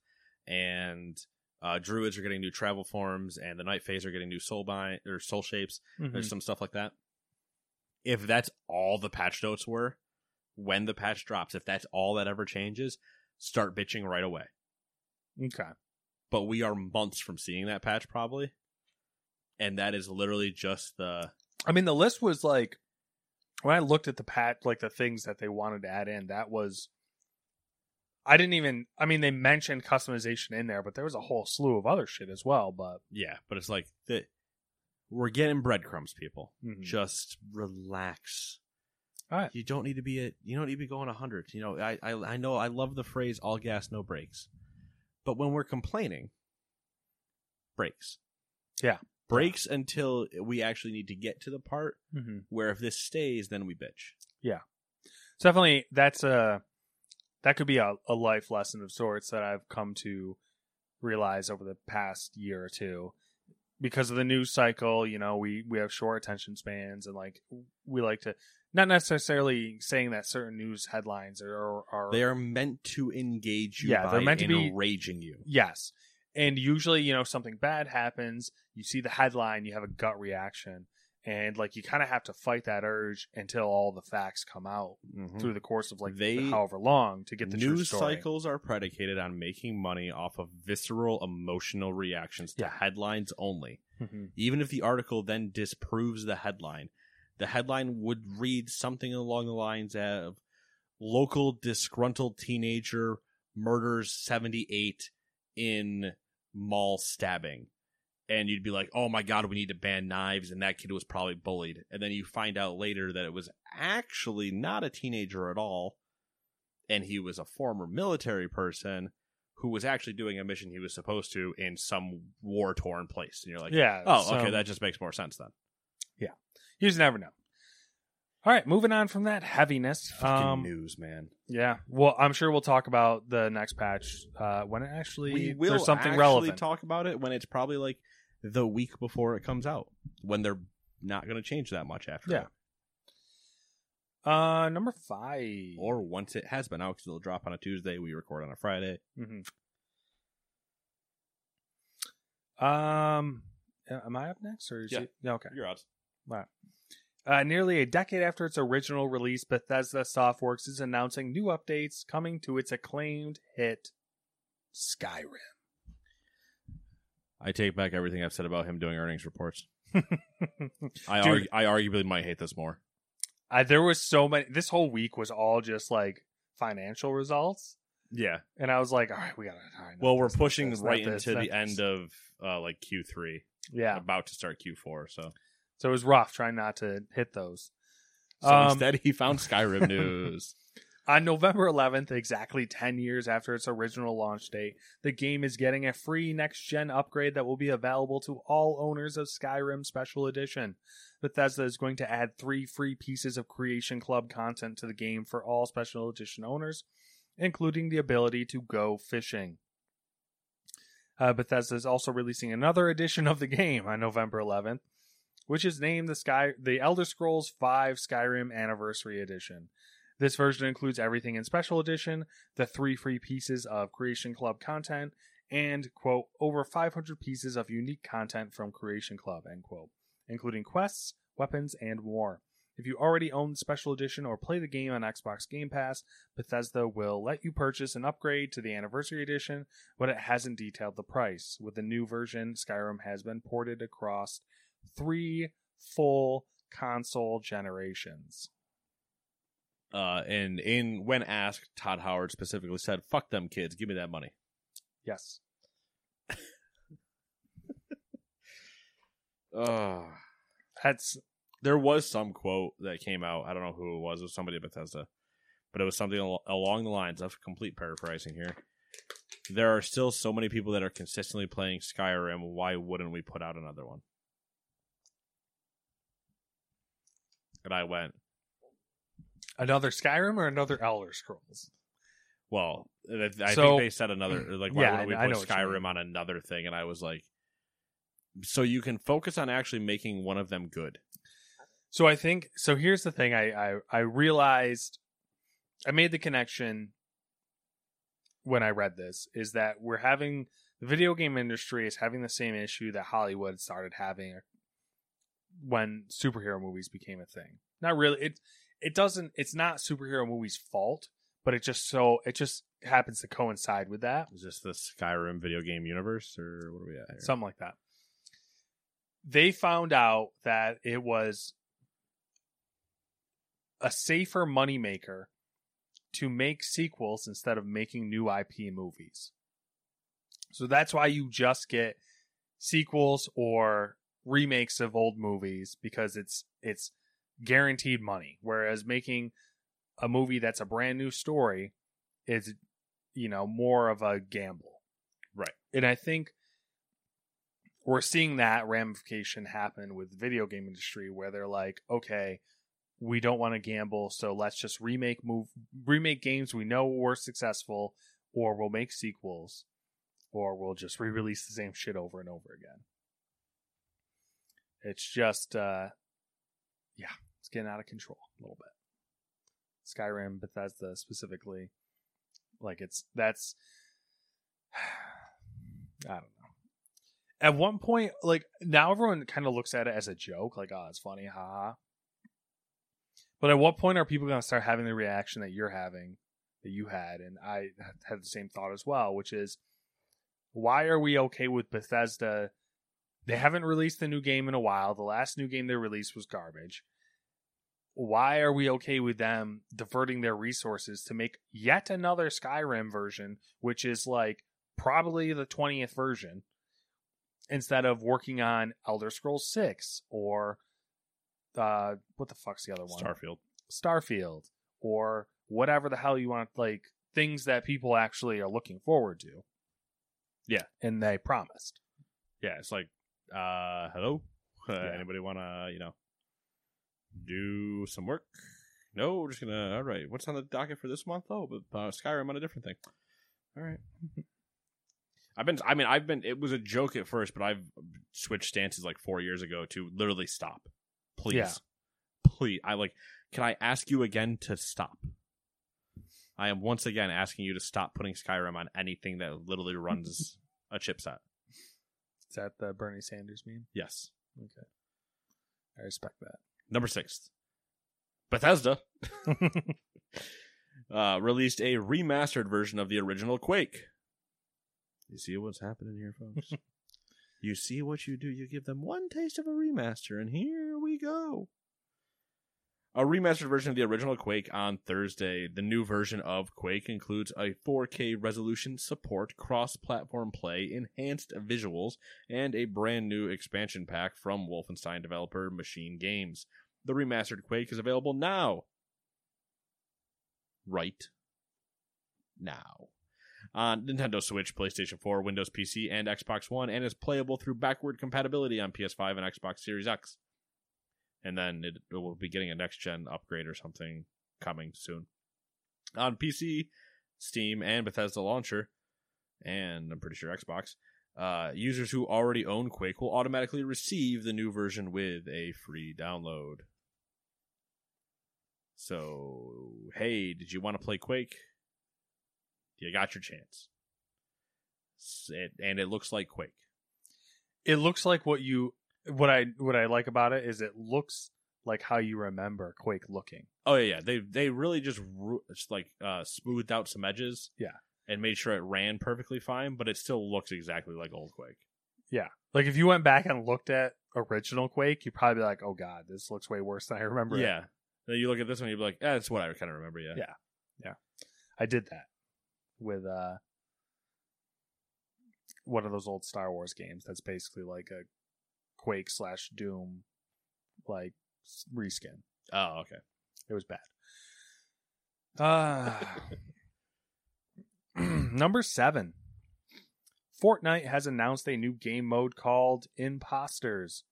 and Uh, druids are getting new travel forms, and the Night Fays are getting new soul bind or soul shapes. Mm-hmm. There's some stuff like that. If that's all the patch notes were, when the patch drops, if that's all that ever changes, start bitching right away. Okay. But we are months from seeing that patch probably, and that is literally just the. I mean, the list was like when I looked at the patch, like the things that they wanted to add in. That was. I didn't even, I mean, they mentioned customization in there, but there was a whole slew of other shit as well. But yeah, but it's like, the, we're getting breadcrumbs, people. Mm-hmm. Just relax. All right. You don't need to be, a, you don't need to be going one hundred. You know, I, I, I know I love the phrase, all gas, no brakes. But when we're complaining, brakes. Yeah. Brakes yeah. until we actually need to get to the part mm-hmm. where if this stays, then we bitch. Yeah. So definitely, that's a... That could be a, a life lesson of sorts that I've come to realize over the past year or two. because of the news cycle, you know, we, we have short attention spans, and like we like to, not necessarily saying that certain news headlines are are they are meant to engage you. Yeah, by they're meant to be enraging you. Yes, and usually, you know, something bad happens. You see the headline, you have a gut reaction, and like you kind of have to fight that urge until all the facts come out mm-hmm. through the course of like they, however long to get the news true story. Cycles are predicated on making money off of visceral emotional reactions to yeah. headlines only. Mm-hmm. Even if the article then disproves the headline, the headline would read something along the lines of local disgruntled teenager murders seventy-eight in mall stabbing. And you'd be like, oh my God, we need to ban knives. And that kid was probably bullied. And then you find out later that it was actually not a teenager at all. And he was a former military person who was actually doing a mission he was supposed to in some war-torn place. And you're like, yeah, oh, so... okay, that just makes more sense then. Yeah. You just never know. All right, moving on from that heaviness. Fucking um, news, man. Yeah. Well, I'm sure we'll talk about the next patch uh, when it actually we will there's something actually relevant. Talk about it when it's probably like the week before it comes out, when they're not going to change that much after yeah. that. Uh, number five. Or once it has been out, because it'll drop on a Tuesday. We record on a Friday. Mm-hmm. Um, am I up next? Or is yeah. you... no, okay. You're out. Wow. Uh, nearly a decade after its original release, Bethesda Softworks is announcing new updates coming to its acclaimed hit, Skyrim. I take back everything I've said about him doing earnings reports. I, argu- I arguably might hate this more. Uh, there was so many. This whole week was all just like financial results. Yeah. And I was like, all right, we got to. Well, we're pushing this, right this, into the this. end of uh, like Q three. Yeah. About to start Q four, so. So it was rough trying not to hit those. So um, instead, he found Skyrim news. On November eleventh, exactly ten years after its original launch date, the game is getting a free next-gen upgrade that will be available to all owners of Skyrim Special Edition. Bethesda is going to add three free pieces of Creation Club content to the game for all Special Edition owners, including the ability to go fishing. Uh, Bethesda is also releasing another edition of the game on November eleventh. Which is named the Sky, the Elder Scrolls five Skyrim Anniversary Edition. This version includes everything in Special Edition, the three free pieces of Creation Club content, and, quote, over five hundred pieces of unique content from Creation Club, end quote, including quests, weapons, and more. If you already own Special Edition or play the game on Xbox Game Pass, Bethesda will let you purchase an upgrade to the Anniversary Edition, but it hasn't detailed the price. With the new version, Skyrim has been ported across three full console generations. Uh, and in when asked, Todd Howard specifically said, "Fuck them kids, give me that money." Yes. uh, that's there was some quote that came out. I don't know who it was. It was somebody at Bethesda, but it was something al- along the lines of complete paraphrasing here. There are still so many people that are consistently playing Skyrim. Why wouldn't we put out another one? And I went, another Skyrim or another Elder Scrolls? Well, I so, think they said another. Like, why yeah, would we put Skyrim on another thing? And I was like, so you can focus on actually making one of them good. So I think, so here's the thing. I, I, I realized, I made the connection when I read this, is that we're having, the video game industry is having the same issue that Hollywood started having when superhero movies became a thing. Not really. It it doesn't. It's not superhero movies' fault, but it just so it just happens to coincide with that. Is this the Skyrim video game universe, or what are we at here? Something like that. They found out that it was a safer moneymaker to make sequels instead of making new I P movies. So that's why you just get sequels or remakes of old movies, because it's it's guaranteed money, whereas making a movie that's a brand new story is, you know, more of a gamble, right? And I think we're seeing that ramification happen with the video game industry, where they're like, okay, we don't want to gamble, so let's just remake move remake games we know were successful, or we'll make sequels, or we'll just re-release the same shit over and over again. It's just, uh, yeah, it's getting out of control a little bit. Skyrim, Bethesda specifically, like it's, that's, I don't know. At one point, like now everyone kind of looks at it as a joke, like, oh, it's funny, haha. But at what point are people going to start having the reaction that you're having, that you had? And I had the same thought as well, which is, why are we okay with Bethesda? They haven't released a new game in a while. The last new game they released was garbage. Why are we okay with them diverting their resources to make yet another Skyrim version, which is like probably the twentieth version, instead of working on Elder Scrolls six or uh, what the fuck's the other one? Starfield. Starfield or whatever the hell you want, like things that people actually are looking forward to. Yeah. And they promised. Yeah, it's like, uh, hello? Uh, yeah. Anybody want to, you know, do some work? No, we're just going to, all right, what's on the docket for this month? Oh, but uh, Skyrim on a different thing. All right. I've been, I mean, I've been, it was a joke at first, but I've switched stances like four years ago to literally stop. Please. Yeah. Please. I like, can I ask you again to stop? I am once again asking you to stop putting Skyrim on anything that literally runs a chipset. Is that the Bernie Sanders meme? Yes. Okay. I respect that. Number six. Bethesda uh, released a remastered version of the original Quake. You see what's happening here, folks? You see what you do. You give them one taste of a remaster, and here we go. A remastered version of the original Quake on Thursday. The new version of Quake includes a four K resolution, support, cross-platform play, enhanced visuals, and a brand new expansion pack from Wolfenstein developer Machine Games. The remastered Quake is available now. Right. Now. On Nintendo Switch, PlayStation four, Windows P C, and Xbox One, and is playable through backward compatibility on P S five and Xbox Series X. And then it will be getting a next-gen upgrade or something coming soon. On P C, Steam, and Bethesda Launcher, and I'm pretty sure Xbox, uh, users who already own Quake will automatically receive the new version with a free download. So, hey, did you want to play Quake? You got your chance. It, and it looks like Quake. It looks like what you... What I what I like about it is it looks like how you remember Quake looking. Oh yeah, yeah. they they really just, just like uh, smoothed out some edges, yeah, and made sure it ran perfectly fine, but it still looks exactly like old Quake. Yeah, like if you went back and looked at original Quake, you'd probably be like, "Oh God, this looks way worse than I remember." Yeah, it. Then you look at this one, you'd be like, eh, "That's what I kind of remember." Yeah, yeah, yeah. I did that with uh, one of those old Star Wars games. That's basically like a Quake slash Doom, like reskin. Oh, okay. It was bad. Uh, number seven. Fortnite has announced a new game mode called Imposters.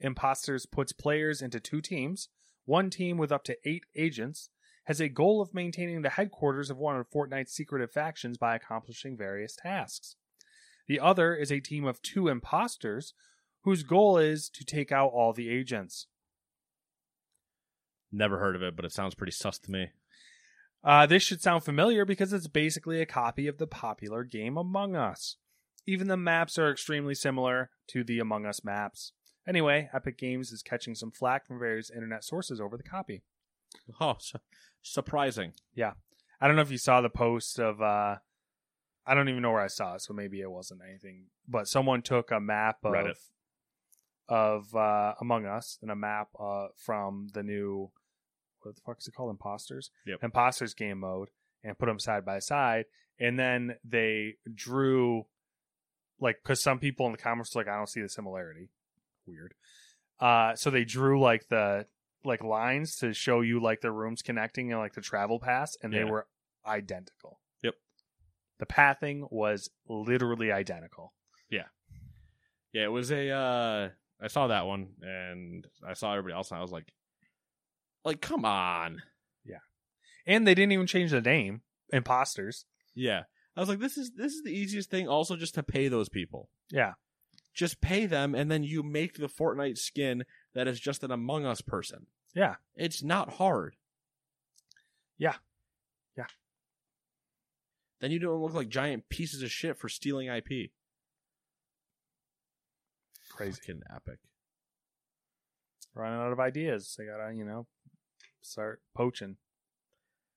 Imposters puts players into two teams. One team with up to eight agents has a goal of maintaining the headquarters of one of Fortnite's secretive factions by accomplishing various tasks. The other is a team of two imposters whose goal is to take out all the agents. Never heard of it, but it sounds pretty sus to me. Uh, this should sound familiar because it's basically a copy of the popular game Among Us. Even the maps are extremely similar to the Among Us maps. Anyway, Epic Games is catching some flack from various internet sources over the copy. Oh, su- surprising. Yeah. I don't know if you saw the post of... Uh, I don't even know where I saw it, so maybe it wasn't anything. But someone took a map of... Reddit. Of uh, Among Us and a map uh, from the new, what the fuck is it called? Imposters? Yep. Imposters game mode, and put them side by side. And then they drew, like, because some people in the comments were like, I don't see the similarity. Weird. Uh, so they drew, like, the like lines to show you, like, the rooms connecting and, like, the travel paths, and yeah. They were identical. Yep. The pathing was literally identical. Yeah. Yeah, it was a... Uh... I saw that one, and I saw everybody else, and I was like, like, come on. Yeah. And they didn't even change the name, Imposters. Yeah. I was like, this is this is the easiest thing also just to pay those people. Yeah. Just pay them, and then you make the Fortnite skin that is just an Among Us person. Yeah. It's not hard. Yeah. Yeah. Then you don't look like giant pieces of shit for stealing I P. Crazy. Fucking epic. Running out of ideas. They gotta, you know, start poaching.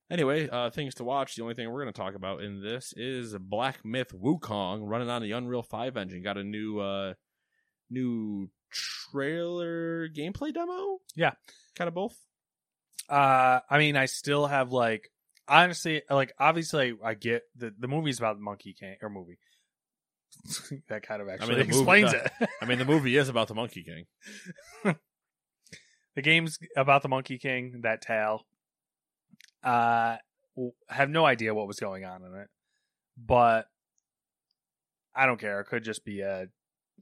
Anyway, uh, things to watch. The only thing we're going to talk about in this is Black Myth Wukong running on the Unreal five engine. Got a new uh, new trailer gameplay demo? Yeah. Kind of both? Uh, I mean, I still have, like, honestly, like, obviously, I get the, the movie's about the Monkey King, or movie. That kind of actually I mean, explains movie, the, it. I mean, the movie is about the Monkey King. The game's about the Monkey King, that tale. Uh, have no idea what was going on in it, but I don't care. It could just be a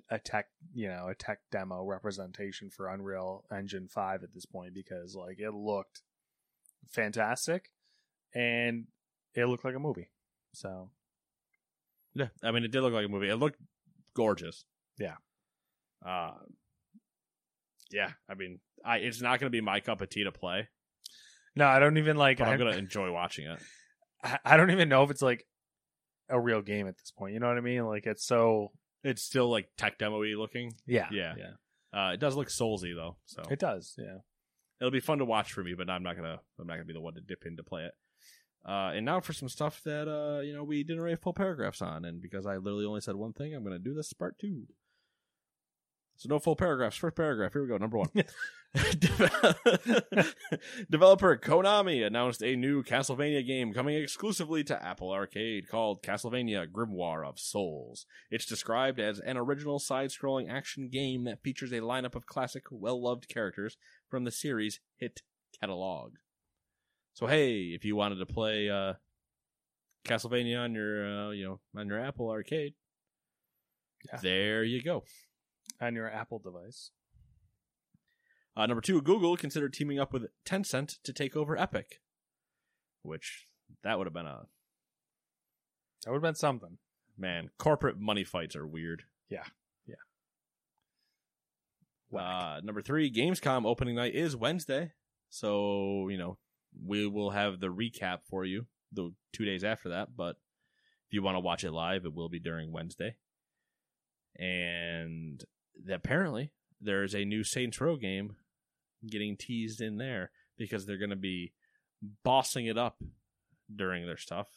a tech, you know, a tech demo representation for Unreal Engine five at this point, because like it looked fantastic and it looked like a movie. So yeah, I mean, it did look like a movie. It looked gorgeous. Yeah. Uh, yeah. I mean, I it's not going to be my cup of tea to play. No, I don't even like. But I'm going to enjoy watching it. I, I don't even know if it's like a real game at this point. You know what I mean? Like it's so. It's still like tech demo-y looking. Yeah. Yeah. yeah. Uh, it does look Souls-y though. So it does. Yeah. It'll be fun to watch for me, but I'm not going to, I'm not going to be the one to dip in to play it. Uh, and now for some stuff that, uh, you know, we didn't write full paragraphs on. And because I literally only said one thing, I'm going to do this part two. So no full paragraphs. First paragraph. Here we go. Number one. Developer Konami announced a new Castlevania game coming exclusively to Apple Arcade called Castlevania Grimoire of Souls. It's described as an original side-scrolling action game that features a lineup of classic, well-loved characters from the series' hit catalog. So hey, if you wanted to play uh, Castlevania on your, uh, you know, on your Apple Arcade, yeah. There you go. On your Apple device. Uh, number two, Google considered teaming up with Tencent to take over Epic. Which, that would have been a... That would have been something. Man, corporate money fights are weird. Yeah. Yeah. Uh, number three, Gamescom opening night is Wednesday. So, you know, we will have the recap for you the two days after that. But if you want to watch it live, it will be during Wednesday. And apparently there's a new Saints Row game getting teased in there because they're going to be bossing it up during their stuff.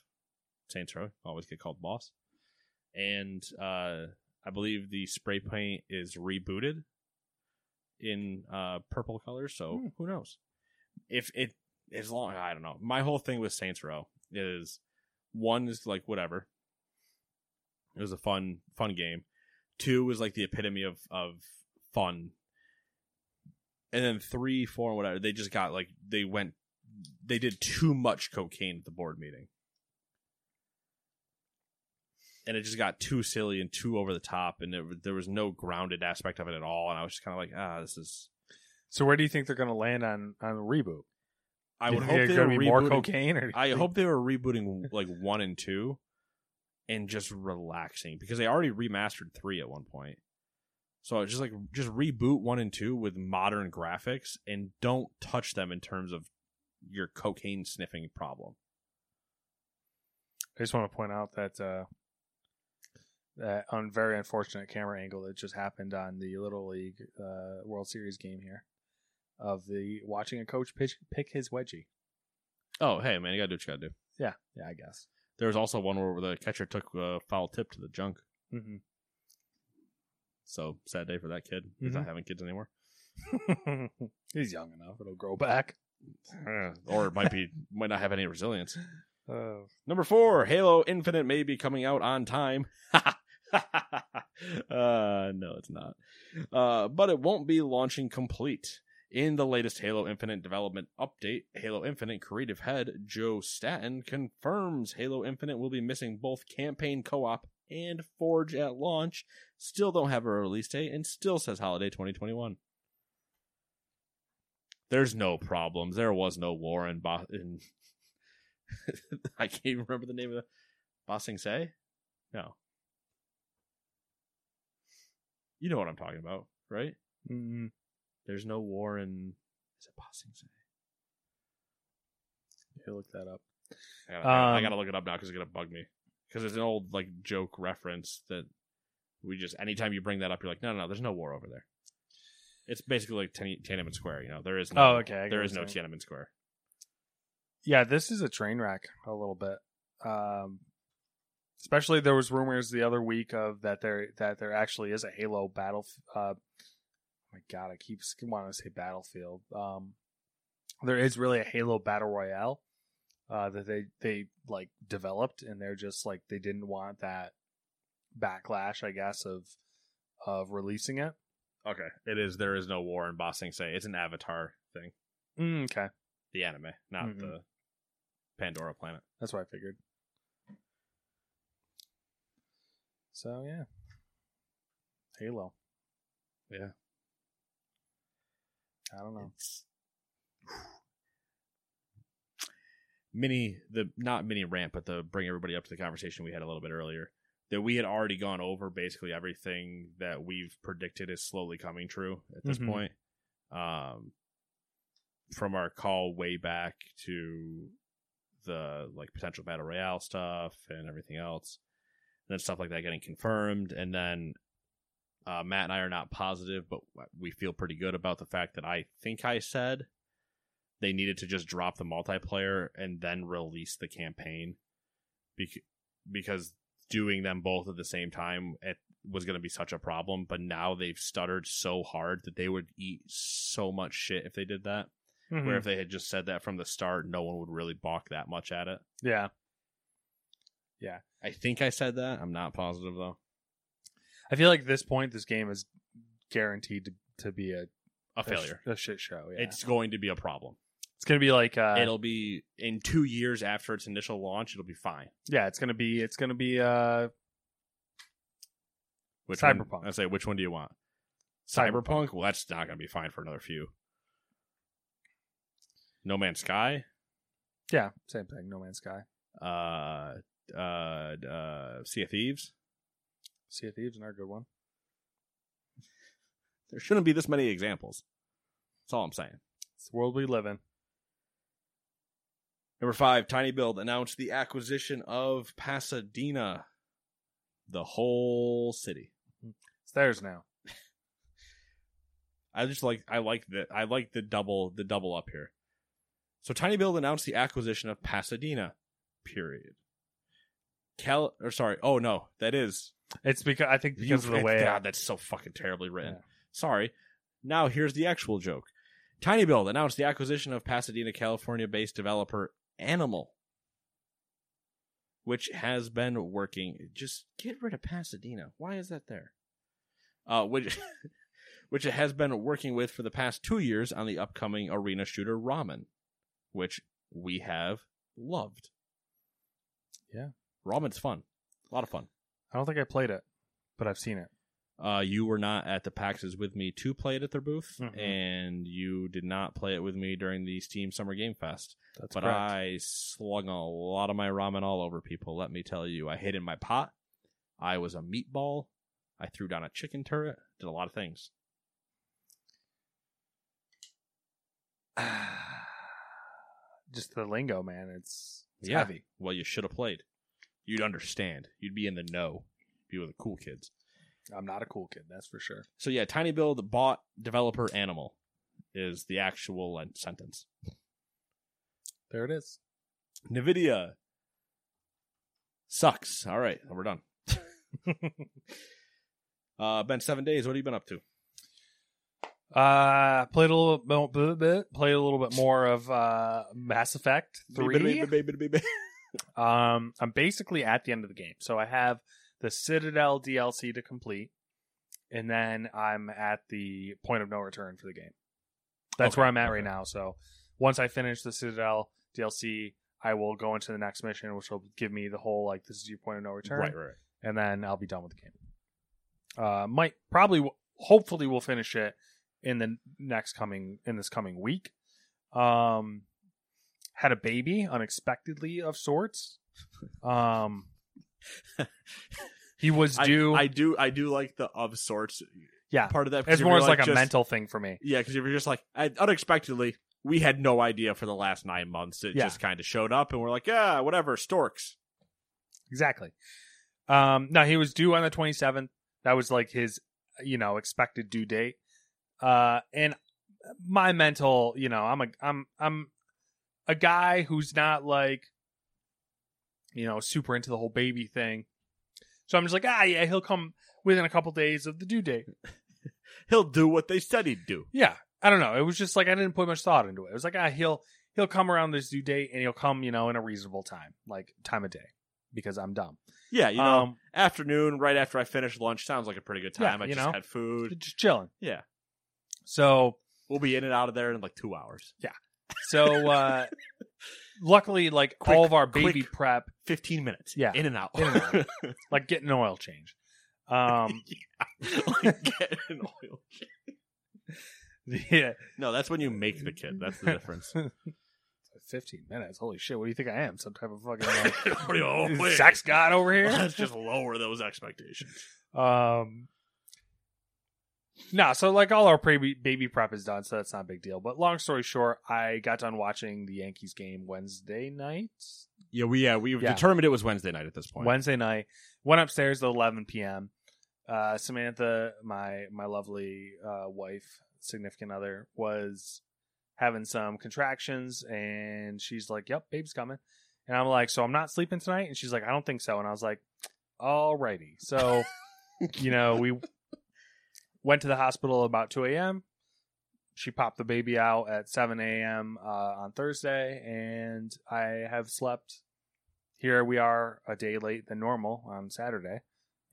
Saints Row always get called boss. And uh, I believe the spray paint is rebooted in uh, purple colors. So hmm. who knows? If it is long, I don't know. My whole thing with Saints Row is one is like whatever. It was a fun, fun game. Two was like the epitome of, of fun. And then three, four, whatever. They just got like, they went, they did too much cocaine at the board meeting. And it just got too silly and too over the top. And it, there was no grounded aspect of it at all. And I was just kind of like, ah, this is. So where do you think they're going to land on, on the reboot? I would hope they were rebooting more cocaine. Or I hope they were rebooting like one and two. And just relaxing, because they already remastered three at one point. So just like just reboot one and two with modern graphics and don't touch them in terms of your cocaine sniffing problem. I just want to point out that uh, that on very unfortunate camera angle that just happened on the Little League uh, World Series game here of the watching a coach pitch, pick his wedgie. Oh, hey, man, you got to do what you got to do. Yeah, yeah, I guess. There was also one where the catcher took a foul tip to the junk. Mm-hmm. So, sad day for that kid. He's mm-hmm. not having kids anymore. He's young enough. It'll grow back. Or it might be might not have any resilience. Uh, Number four, Halo Infinite may be coming out on time. uh, no, it's not. Uh, but it won't be launching complete. In the latest Halo Infinite development update, Halo Infinite creative head Joe Staten confirms Halo Infinite will be missing both campaign co-op and Forge at launch, still don't have a release date, and still says holiday twenty twenty-one. There's no problems. There was no war in... Bo- in I can't even remember the name of the... Ba Sing Se? No. You know what I'm talking about, right? Mm-hmm. There's no war in... Is it Bossing Say? Yeah, look that up. I gotta, um, I gotta look it up now because it's gonna bug me. Because it's an old like joke reference that we just... Anytime you bring that up, you're like, no, no, no, there's no war over there. It's basically like Tian- Tiananmen Square, you know? There is no, oh, okay, there is no Tiananmen Square. Yeah, this is a train wreck a little bit. Um, especially there was rumors the other week of that there that there actually is a Halo battle... Uh, oh my God, I keep wanting to say Battlefield. Um, there is really a Halo Battle Royale uh, that they, they like developed, and they're just like, they didn't want that backlash, I guess, of of releasing it. Okay, it is. There is no war in Bossing Say. It's an Avatar thing. Mm, okay. The anime, not mm-hmm. the Pandora planet. That's what I figured. So, yeah. Halo. Yeah. I don't know. It's... mini, the not mini rant, but to bring everybody up to the conversation we had a little bit earlier, that we had already gone over basically everything that we've predicted is slowly coming true at this mm-hmm. point. Um, from our call way back to the like potential Battle Royale stuff and everything else, and then stuff like that getting confirmed, and then uh, Matt and I are not positive, but we feel pretty good about the fact that I think I said they needed to just drop the multiplayer and then release the campaign bec- because. doing them both at the same time it was going to be such a problem, but now they've stuttered so hard that they would eat so much shit if they did that, mm-hmm. where if they had just said that from the start, no one would really balk that much at it. Yeah. Yeah. I think I said that. I'm not positive, though. I feel like at this point, this game is guaranteed to, to be a, a failure, a, sh- a shit show. Yeah. It's going to be a problem. It's going to be like... Uh, it'll be... In two years after its initial launch, it'll be fine. Yeah, it's going to be... It's going to be... Uh, which Cyberpunk. One, I say, which one do you want? Cyberpunk? Cyberpunk? Well, that's not going to be fine for another few. No Man's Sky? Yeah, same thing. No Man's Sky. Uh, uh, uh, Sea of Thieves? Sea of Thieves, another good one. There shouldn't be this many examples. That's all I'm saying. It's the world we live in. Number five, Tiny Build announced the acquisition of Pasadena, the whole city. It's theirs now. I just like I like the I like the double the double up here. So Tiny Build announced the acquisition of Pasadena. Period. Cal or sorry, oh no, that is it's because I think because of the way God, I... that's so fucking terribly written. Yeah. Sorry. Now here's the actual joke. Tiny Build announced the acquisition of Pasadena, California-based developer Animal, which has been working. Just get rid of Pasadena. Why is that there? Uh, which, which it has been working with for the past two years on the upcoming arena shooter Ramen, which we have loved. Yeah, Ramen's fun. A lot of fun. I don't think I played it, but I've seen it. Uh, you were not at the PAXes with me to play it at their booth, mm-hmm. and you did not play it with me during the Steam Summer Game Fest. That's but correct. I slung a lot of my ramen all over people, let me tell you. I hid in my pot. I was a meatball. I threw down a chicken turret. Did a lot of things. Just the lingo, man. It's, it's yeah. heavy. Well, you should have played. You'd understand. You'd be in the know. Be with the cool kids. I'm not a cool kid, that's for sure. So yeah, Tiny Build bought developer Animal is the actual sentence. There it is. NVIDIA sucks. All right, we're done. uh, been seven days. What have you been up to? Uh, played a little bit, bit, bit played a little bit more of uh, Mass Effect three. um, I'm basically at the end of the game, so I have the Citadel D L C to complete, and then I'm at the point of no return for the game. That's okay, where I'm at okay. right now. So once I finish the Citadel D L C, I will go into the next mission, which will give me the whole, like, this is your point of no return. Right, right. And then I'll be done with the game. Uh, might probably, hopefully we'll finish it in the next coming, in this coming week. Um, had a baby unexpectedly of sorts. Um, He was due. I, I do. I do like the of sorts yeah, part of that. It's more like, like a just, mental thing for me. Yeah, because you were just like, I, unexpectedly, we had no idea for the last nine months. It yeah. just kind of showed up, and we're like, yeah, whatever, storks. Exactly. Um, no, he was due on the twenty-seventh. That was like his, you know, expected due date. Uh, and my mental, you know, I'm a, I'm, I'm a guy who's not like, you know, super into the whole baby thing. So I'm just like, ah, yeah, he'll come within a couple days of the due date. He'll do what they said he'd do. Yeah. I don't know. It was just like, I didn't put much thought into it. It was like, ah, he'll, he'll come around this due date and he'll come, you know, in a reasonable time, like time of day, because I'm dumb. Yeah. You know, um, afternoon, right after I finish lunch sounds like a pretty good time. Yeah, I just know, had food. Just chilling. Yeah. So we'll be in and out of there in like two hours. Yeah. So uh, luckily, like quick, all of our baby prep, fifteen minutes. Yeah, in and out, in and out. Like getting an oil change. Um, yeah, like getting an oil change. Yeah. No, that's when you make the kid. That's the difference. fifteen minutes. Holy shit! What do you think I am? Some type of fucking like, oh, sex god over here? Let's just lower those expectations. Um. No, nah, so like all our pre- baby prep is done, so that's not a big deal. But long story short, I got done watching the Yankees game Wednesday night. Yeah, we yeah we yeah. determined it was Wednesday night at this point. Wednesday night. Went upstairs at eleven p.m. Uh, Samantha, my my lovely uh, wife, significant other, was having some contractions, and she's like, "Yep, babe's coming," and I'm like, "So I'm not sleeping tonight?" And she's like, "I don't think so," and I was like, "Alrighty." So, you know, we. Went to the hospital about two a.m. She popped the baby out at seven a.m. Uh, on Thursday, and I have slept. Here we are a day late than normal on Saturday,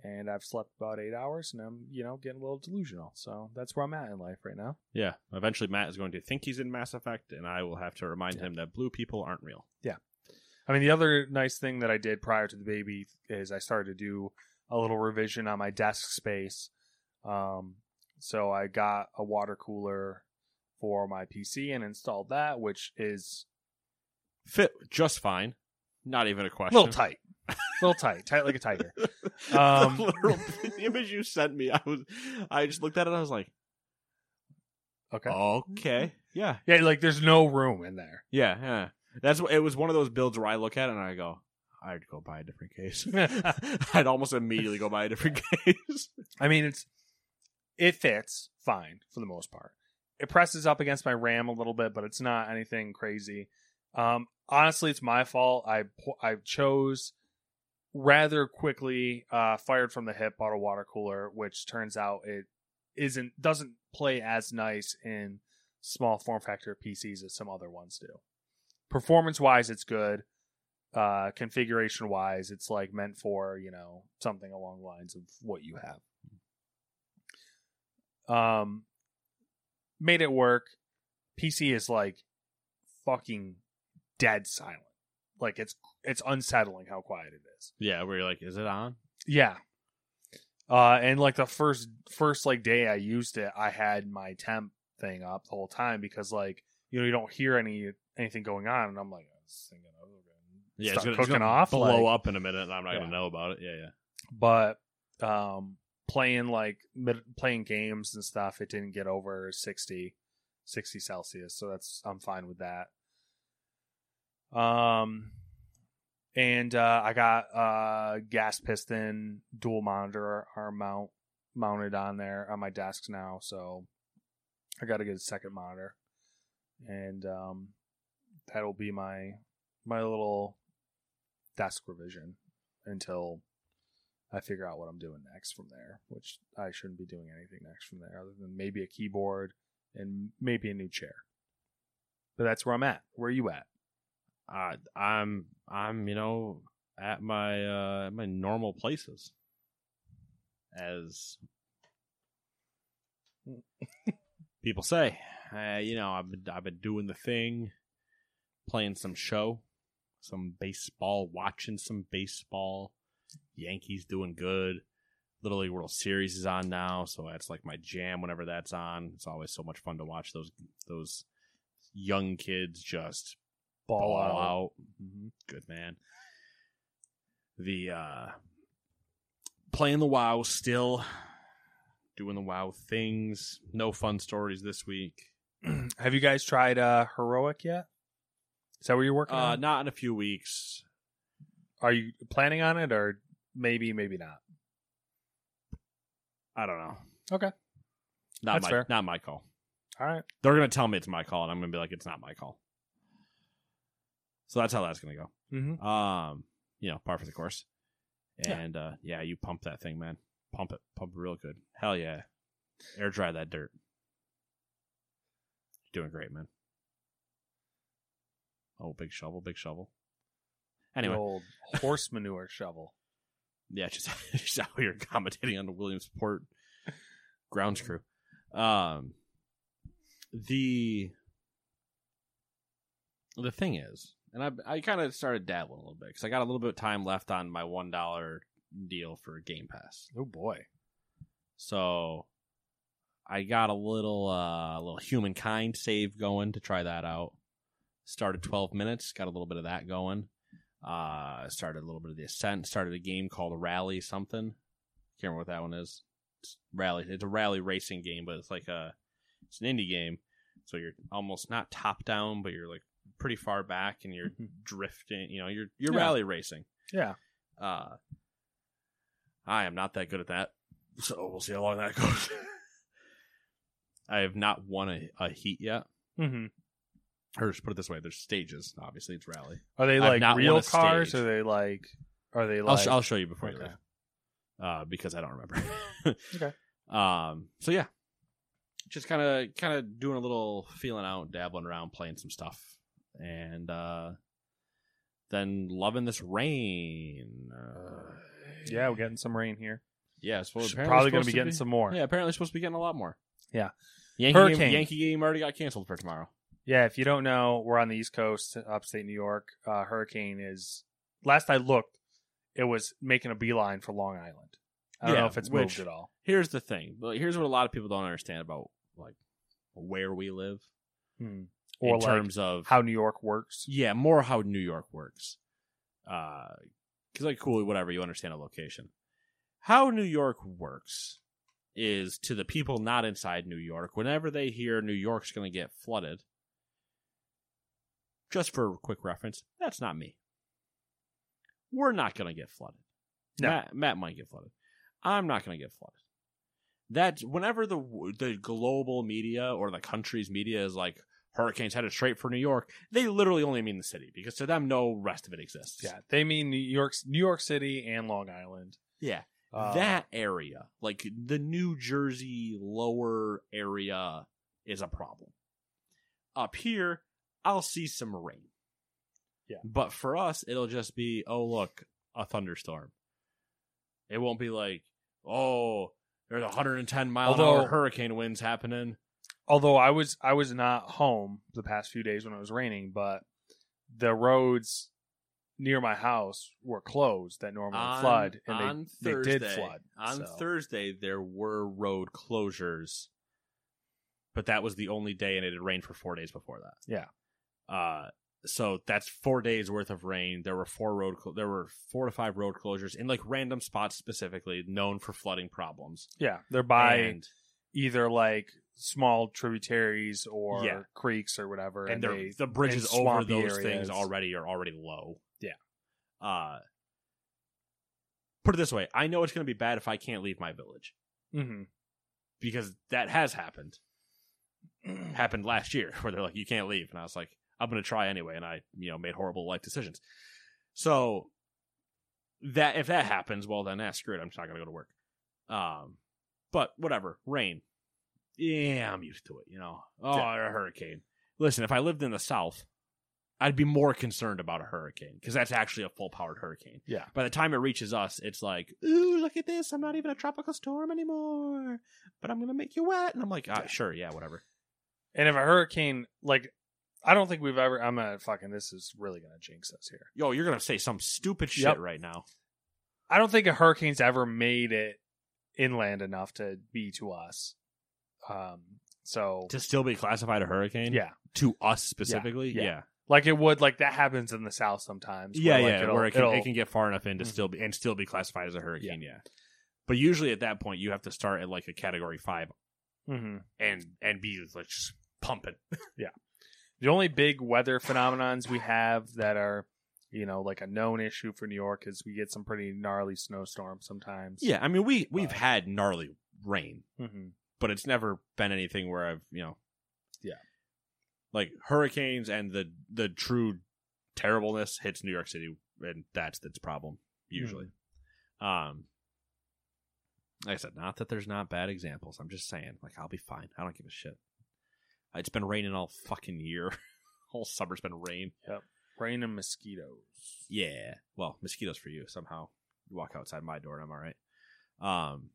and I've slept about eight hours, and I'm, you know, getting a little delusional. So that's where I'm at in life right now. Yeah. Eventually, Matt is going to think he's in Mass Effect, and I will have to remind yeah. him that blue people aren't real. Yeah. I mean, the other nice thing that I did prior to the baby is I started to do a little revision on my desk space. Um, so I got a water cooler for my P C and installed that, which is fit just fine. Not even a question. A little tight, a little tight, tight like a tiger. Um, the, literal, the image you sent me, I was, I just looked at it. And I was like, okay, okay, yeah, yeah. Like there's no room in there. Yeah, yeah. That's it. Was one of those builds where I look at it and I go, I'd go buy a different case. I'd almost immediately go buy a different case. I mean, it's. It fits fine for the most part. It presses up against my RAM a little bit, but it's not anything crazy. Um, honestly, it's my fault. I I chose rather quickly, uh, fired from the hip, bought a water cooler, which turns out it isn't doesn't play as nice in small form factor P Cs as some other ones do. Performance wise, it's good. Uh, configuration wise, it's like meant for, you know, something along the lines of what you have. Um, made it work. P C is like fucking dead silent. Like it's it's unsettling how quiet it is. Yeah, where you're like, is it on? Yeah. Uh, and like the first first like day I used it, I had my temp thing up the whole time because like you know you don't hear any anything going on, and I'm like, I was thinking, oh, yeah, it's gonna, cooking it's gonna off, blow like, up in a minute, and I'm not yeah. gonna know about it. Yeah, yeah. But um. Playing like playing games and stuff, it didn't get over sixty Celsius, so that's I'm fine with that. Um, and uh, I got a uh, gas piston dual monitor arm mount mounted on there on my desk now, so I got to get a second monitor, and um, that'll be my my little desk revision until I figure out what I'm doing next from there, which I shouldn't be doing anything next from there other than maybe a keyboard and maybe a new chair. But that's where I'm at. Where are you at? Uh, I'm, I'm, you know, at my uh, my normal places. As people say, uh, you know, I've been, I've been doing the thing, playing some show, some baseball, watching some baseball. Yankees doing good. Little League World Series is on now, so that's like my jam whenever that's on. It's always so much fun to watch those those young kids just ball, ball out. out. Mm-hmm. Good man. The uh, playing the WoW still, doing the WoW things. No fun stories this week. Have you guys tried uh, Heroic yet? Is that what you're working uh, on? Not in a few weeks. Are you planning on it, or maybe, maybe not? I don't know. Okay. Not That's my, fair. Not my call. All right. They're going to tell me it's my call, and I'm going to be like, it's not my call. So that's how that's going to go. Mm-hmm. Um, you know, par for the course. And, yeah. Uh, yeah, you pump that thing, man. Pump it. Pump it real good. Hell yeah. Air dry that dirt. You're doing great, man. Oh, big shovel, big shovel. Anyway. The old horse manure shovel. Yeah, just, just out here commentating on the Williamsport grounds crew. Um, the the thing is, and I I kind of started dabbling a little bit because I got a little bit of time left on my one dollar deal for Game Pass. Oh boy! So I got a little uh, a little Humankind save going to try that out. Started twelve minutes, got a little bit of that going. Uh, started a little bit of the Ascent. Started a game called Rally something. Can't remember what that one is. It's rally. It's a rally racing game, but it's like a it's an indie game. So you're almost not top down, but you're like pretty far back, and you're mm-hmm. drifting. You know, you're you're yeah. rally racing. Yeah. Uh, I am not that good at that, so we'll see how long that goes. I have not won a, a heat yet. Mm-hmm. Or just put it this way: there's stages. Obviously, it's rally. Are they like real cars? Or are they like? Are they like? I'll, sh- I'll show you before okay. you leave. Uh, because I don't remember. Okay. Um. So yeah, just kind of, kind of doing a little feeling out, dabbling around, playing some stuff, and uh, then loving this rain. Uh, yeah, we're getting some rain here. Yeah, so it's probably going to be getting be, some more. Yeah, apparently supposed to be getting a lot more. Yeah. Yankee game, Yankee game already got canceled for tomorrow. Yeah, if you don't know, we're on the East Coast, upstate New York. Uh, hurricane is. Last I looked, it was making a beeline for Long Island. I don't yeah, know if it's which, moved at all. Here's the thing. Here's what a lot of people don't understand about like where we live, hmm. or in like terms of how New York works. Yeah, more how New York works. Because uh, like, cool, whatever, you understand a location. How New York works is to the people not inside New York. Whenever they hear New York's going to get flooded, just for quick reference, that's not me. We're not going to get flooded. No. Matt, Matt might get flooded. I'm not going to get flooded. That's whenever the the global media or the country's media is like, hurricanes headed straight for New York, they literally only mean the city, because to them, no rest of it exists. Yeah, they mean New York's, New York City and Long Island. Yeah, uh, that area, like the New Jersey lower area, is a problem. Up here, I'll see some rain. Yeah. But for us, it'll just be, oh, look, a thunderstorm. It won't be like, oh, there's one hundred ten mile an hour hurricane winds happening. Although I was I was not home the past few days when it was raining, but the roads near my house were closed that normally on, flood, and on they, Thursday, they did flood. On so. Thursday, there were road closures, but that was the only day, and it had rained for four days before that. Yeah. Uh So that's four days worth of rain. There were four road, cl- there were four to five road closures in like random spots specifically known for flooding problems. Yeah, they're by and, either like small tributaries or yeah. creeks or whatever, and, and they, the bridges and over those areas. things already are already low. Yeah. Uh, put it this way: I know it's going to be bad if I can't leave my village, mm-hmm. because that has happened. happened last year, where they're like, "You can't leave," and I was like, I'm going to try anyway, and I, you know, made horrible life decisions. So that if that happens, well, then that's ah, screw it. I'm just not going to go to work. Um, but whatever, rain. Yeah, I'm used to it. You know, oh, yeah. a hurricane. Listen, if I lived in the South, I'd be more concerned about a hurricane, because that's actually a full powered hurricane. Yeah. By the time it reaches us, it's like, ooh, look at this. I'm not even a tropical storm anymore, but I'm going to make you wet. And I'm like, ah, sure, yeah, whatever. And if a hurricane, like. I don't think we've ever... I'm not fucking... This is really going to jinx us here. Yo, you're going to say some stupid shit yep. right now. I don't think a hurricane's ever made it inland enough to be to us. Um, so... To still be classified a hurricane? Yeah. To us specifically? Yeah. yeah. yeah. Like it would... Like that happens in the South sometimes. Yeah, where, like, yeah. Where it can, it can get far enough in to mm-hmm. still be... And still be classified as a hurricane, yeah. yeah. But usually at that point, you have to start at like a category five, mm-hmm. and and be like just pumping. Yeah. The only big weather phenomenons we have that are, you know, like a known issue for New York is we get some pretty gnarly snowstorms sometimes. Yeah, I mean we we've uh, had gnarly rain, mm-hmm. but it's never been anything where I've you know, yeah, like hurricanes and the the true terribleness hits New York City, and that's its problem usually. Mm-hmm. Um, like I said, not that there's not bad examples. I'm just saying, like I'll be fine. I don't give a shit. It's been raining all fucking year. Whole summer's been rain. Yep. Rain and mosquitoes. Yeah. Well, mosquitoes for you. Somehow you walk outside my door and I'm all right. Um,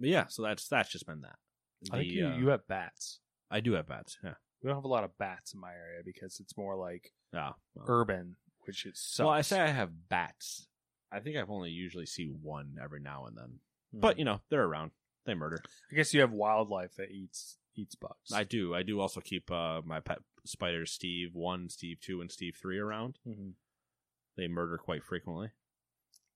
but yeah, so that's that's just been that. The, I think you, uh, you have bats. I do have bats, yeah. We don't have a lot of bats in my area because it's more like oh, well. urban, which it sucks. Well, I say I have bats. I think I've only usually see one every now and then. Mm. But, you know, they're around. They murder. I guess you have wildlife that eats... Eats bugs. I do. I do also keep uh, my pet spiders, Steve one, Steve two, and Steve three around. Mm-hmm. They murder quite frequently.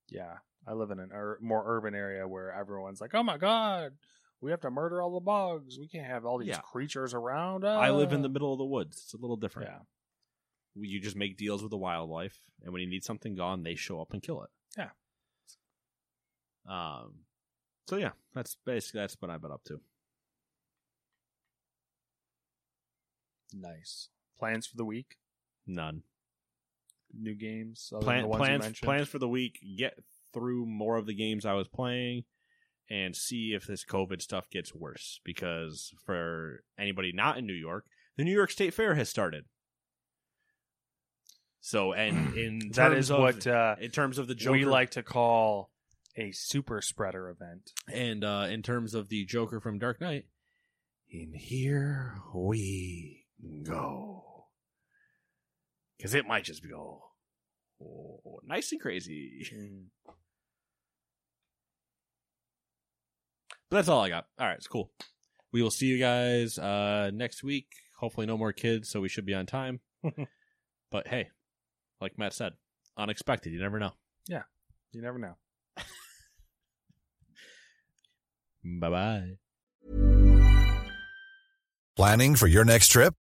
Yeah. I live in a ur- more urban area where everyone's like, oh my God, we have to murder all the bugs. We can't have all these yeah. creatures around. Uh. I live in the middle of the woods. It's a little different. Yeah. You just make deals with the wildlife, and when you need something gone, they show up and kill it. Yeah. Um. So yeah, that's basically that's what I've been up to. Nice. Plans for the week? None. New games? Plan, plans, plans for the week, get through more of the games I was playing and see if this COVID stuff gets worse. Because for anybody not in New York, the New York State Fair has started. So, and in that terms is of, what uh, in terms of the Joker, we like to call a super spreader event. And uh, in terms of the Joker from Dark Knight, in here we... go, because it might just be all oh, nice and crazy. Mm. But that's all I got. All right, it's cool. We will see you guys uh, next week. Hopefully, no more kids, so we should be on time. But hey, like Matt said, unexpected. You never know. Yeah, you never know. Bye bye. Planning for your next trip?